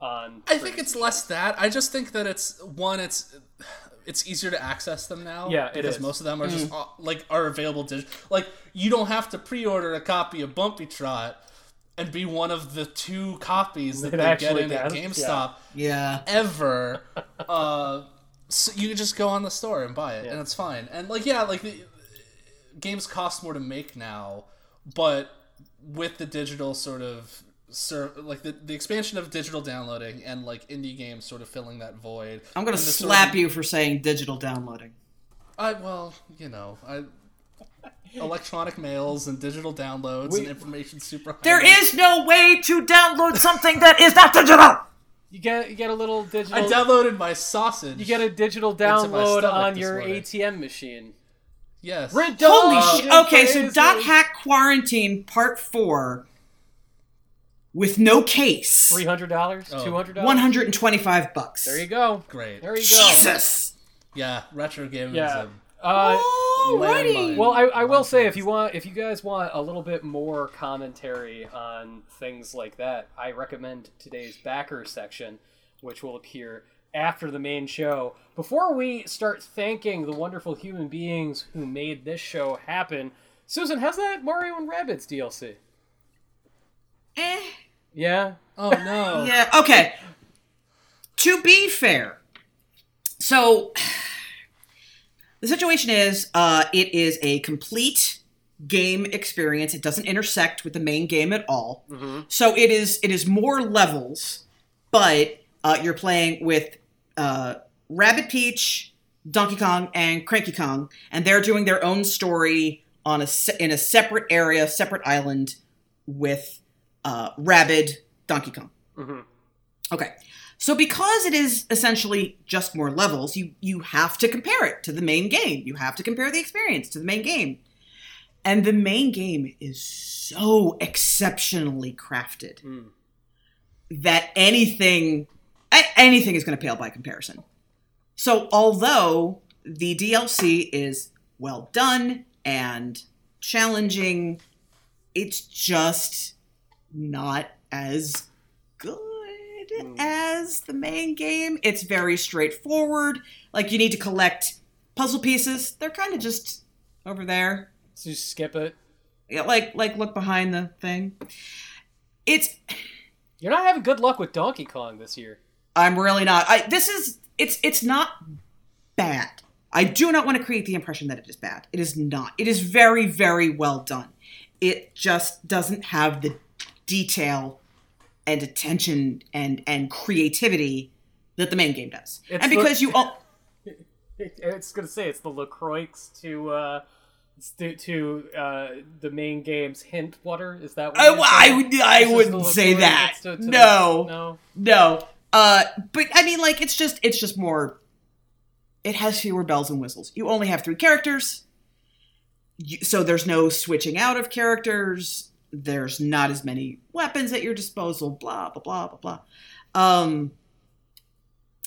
on... I think it's less that. I just think that it's, one, it's... it's easier to access them now. Yeah, it because is. Most of them are just mm. like are available digital. Like you don't have to pre-order a copy of Bumpy Trot and be one of the two copies that it they get in does. At GameStop. Yeah, yeah. ever. uh, so you just go on the store and buy it, yeah. and it's fine. And like yeah, like the, games cost more to make now, but with the digital sort of. So, like the, the expansion of digital downloading and like indie games sort of filling that void. I'm gonna slap sort of, you for saying digital downloading. I well, you know, I electronic mails and digital downloads we, and information super. There is no way to download something that is not digital. You get you get a little digital. I downloaded my sausage. You get a digital download on your A T M machine. Yes. Rid- Holy uh, shit! Okay, so Dot Hack Quarantine Part Four. With no case. three hundred dollars? two hundred dollars? one hundred twenty-five bucks. There you go. Great. There you go. Jesus! Yeah, retro gaming yeah. is a... Uh, Alrighty! Well, I, I will say, if you want, if you guys want a little bit more commentary on things like that, I recommend today's backer section, which will appear after the main show. Before we start thanking the wonderful human beings who made this show happen, Susan, how's that Mario and Rabbids D L C? Eh. Yeah. Oh no. Yeah. Okay. To be fair, so the situation is, uh, it is a complete game experience. It doesn't intersect with the main game at all. Mm-hmm. So it is it is more levels, but uh, you're playing with uh, Rabbit Peach, Donkey Kong, and Cranky Kong, and they're doing their own story on a se- in a separate area, separate island with. Uh, Rabid Donkey Kong. Mm-hmm. Okay. So because it is essentially just more levels, you, you have to compare it to the main game. You have to compare the experience to the main game. And the main game is so exceptionally crafted mm. that anything anything is going to pale by comparison. So although the D L C is well done and challenging, it's just... not as good mm. as the main game. It's very straightforward. Like, you need to collect puzzle pieces. They're kind of just over there. So you skip it? Yeah, like like look behind the thing. It's You're not having good luck with Donkey Kong this year. I'm really not. I this is it's it's not bad. I do not want to create the impression that it is bad. It is not. It is very, very well done. It just doesn't have the detail and attention and, and creativity that the main game does. It's and because the, you all... It's going to say it's the LaCroix to uh, to uh, the main game's hint water. Is that what oh, I would I it's wouldn't say that. To, to no. The, no. No. Uh, but, I mean, like, it's just it's just more... It has fewer bells and whistles. You only have three characters, you, so there's no switching out of characters. There's not as many weapons at your disposal. Blah blah blah blah blah. Um,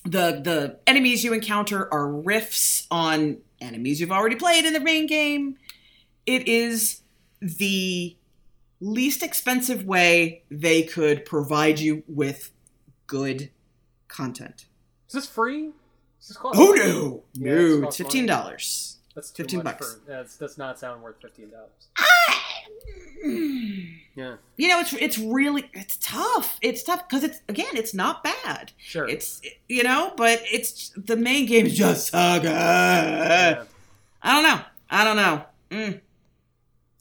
the the enemies you encounter are riffs on enemies you've already played in the main game. It is the least expensive way they could provide you with good content. Is this free? Oh no! Yeah, no, it's fifteen dollars. That's too fifteen much bucks. For, that's does not sound worth fifteen dollars. Yeah, you know it's it's really it's tough. It's tough because it's again it's not bad. Sure, it's you know, but it's the main game is just so good. Yeah. I don't know. I don't know. Mm.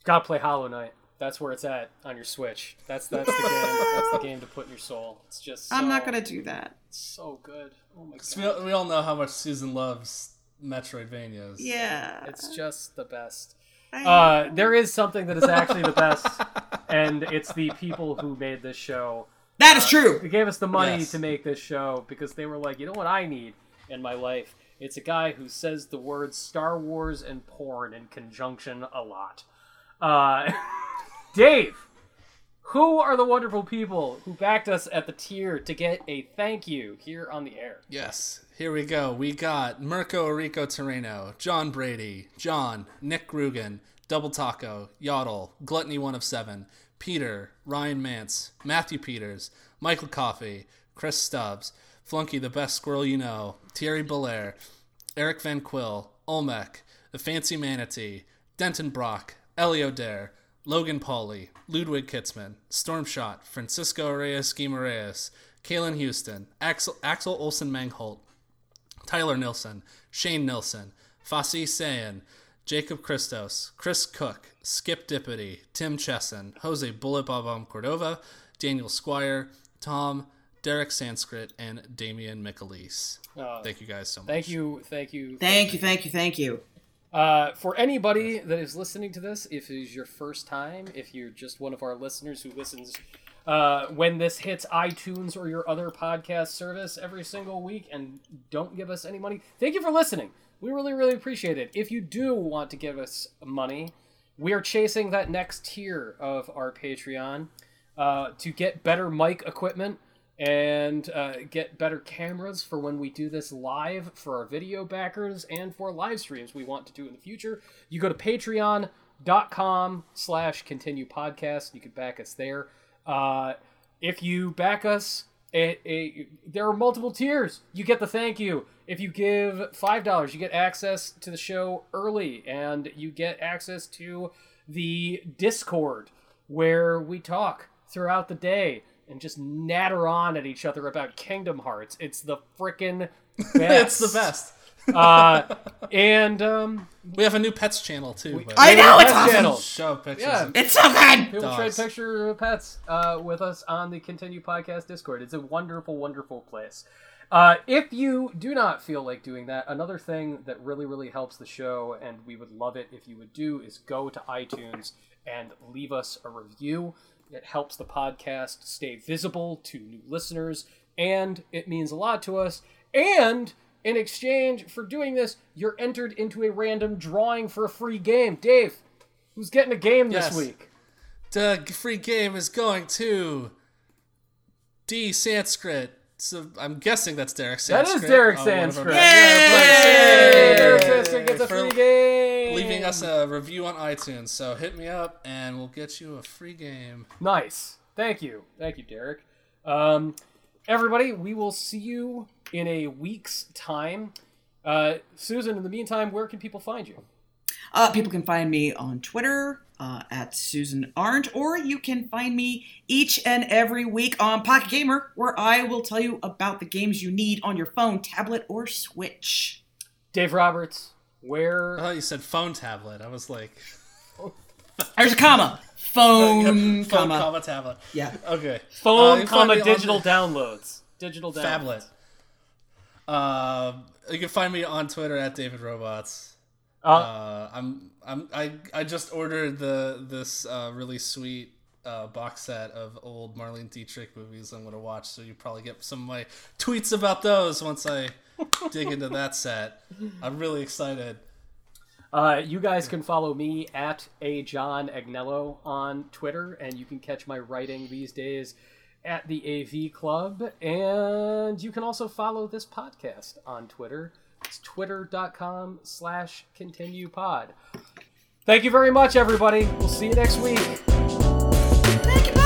Gotta play Hollow Knight. That's where it's at on your Switch. That's that's the game. That's the game to put in your soul. It's just. So, I'm not gonna do that. It's so good. Oh my god. We, we all know how much Susan loves Metroidvanias. Yeah. It's just the best. Uh, there is something that is actually the best, and it's the people who made this show. That is uh, true. They gave us the money yes. to make this show because they were like, you know what I need in my life? It's a guy who says the words Star Wars and porn in conjunction a lot. Uh. Dave, who are the wonderful people who backed us at the tier to get a thank you here on the air? Yes, here we go. We got Mirko Rico Terreno, John Brady, John, Nick Rugen, Double Taco, Yodel, Gluttony One of Seven, Peter, Ryan Mance, Matthew Peters, Michael Coffey, Chris Stubbs, Flunky the Best Squirrel You Know, Thierry Belair, Eric Van Quill, Olmec, The Fancy Manatee, Denton Brock, Elio Dare, Logan Pauley, Ludwig Kitzman, Stormshot, Francisco Reyes Guimaraes, Kalen Houston, Axel, Axel Olsen Mangholt, Tyler Nilsson, Shane Nilsson, Fassi Sayan, Jacob Christos, Chris Cook, Skip Dippity, Tim Chesson, Jose Bullet Bob-omb Cordova, Daniel Squire, Tom, Derek Sanskrit, and Damian Michelise. Uh, thank you guys so much. Thank you, thank you. Thank you, thank you, thank you. Uh, for anybody that is listening to this, if it is your first time, if you're just one of our listeners who listens uh, when this hits iTunes or your other podcast service every single week and don't give us any money, thank you for listening. We really, really appreciate it. If you do want to give us money, we are chasing that next tier of our Patreon uh, to get better mic equipment and uh, get better cameras for when we do this live for our video backers and for live streams we want to do in the future. You go to patreon.com slash continue podcast. You can back us there. Uh, if you back us, it, it, there are multiple tiers. You get the thank you. If you give five dollars, you get access to the show early and you get access to the Discord where we talk throughout the day and just natter on at each other about Kingdom Hearts. It's the frickin' best. It's the best. uh, and um, we have a new pets channel too. We, I know it's awesome. Show pictures. Yeah. It's so good. People Dogs. trade pictures of pets uh, with us on the Continue Podcast Discord. It's a wonderful, wonderful place. Uh, if you do not feel like doing that, another thing that really, really helps the show, and we would love it if you would do, is go to iTunes and leave us a review. It helps the podcast stay visible to new listeners, and it means a lot to us. And in exchange for doing this, you're entered into a random drawing for a free game. Dave, who's getting a game yes. this week? The free game is going to D. Sanskrit. So I'm guessing that's Derek Sanskrit. That is Derek oh, Sanskrit. Yay! Yay! Derek Sanskrit gets a free game. Leaving us a review on iTunes. So hit me up and we'll get you a free game. Nice. Thank you. Thank you, Derek. Um, everybody, we will see you in a week's time. Uh, Susan, in the meantime, where can people find you? Uh, people can find me on Twitter. uh, at Susan Arndt, or you can find me each and every week on Pocket Gamer, where I will tell you about the games you need on your phone, tablet, or Switch. Dave Roberts, where... I thought you said phone, tablet. I was like... There's a comma. Phone, uh, yeah, phone comma. comma, tablet. Yeah. Okay. Phone, uh, comma, digital the... downloads. Digital downloads. Phablet. Uh, you can find me on Twitter at David Robots. Uh, uh, I'm, I'm, I, I just ordered the this uh, really sweet uh, box set of old Marlene Dietrich movies I'm gonna watch. So you probably get some of my tweets about those once I dig into that set. I'm really excited. Uh, you guys can follow me at a John Agnello on Twitter, and you can catch my writing these days at the A V Club. And you can also follow this podcast on Twitter. It's twitter.com slash continue pod. Thank you very much, everybody. We'll see you next week. Thank you.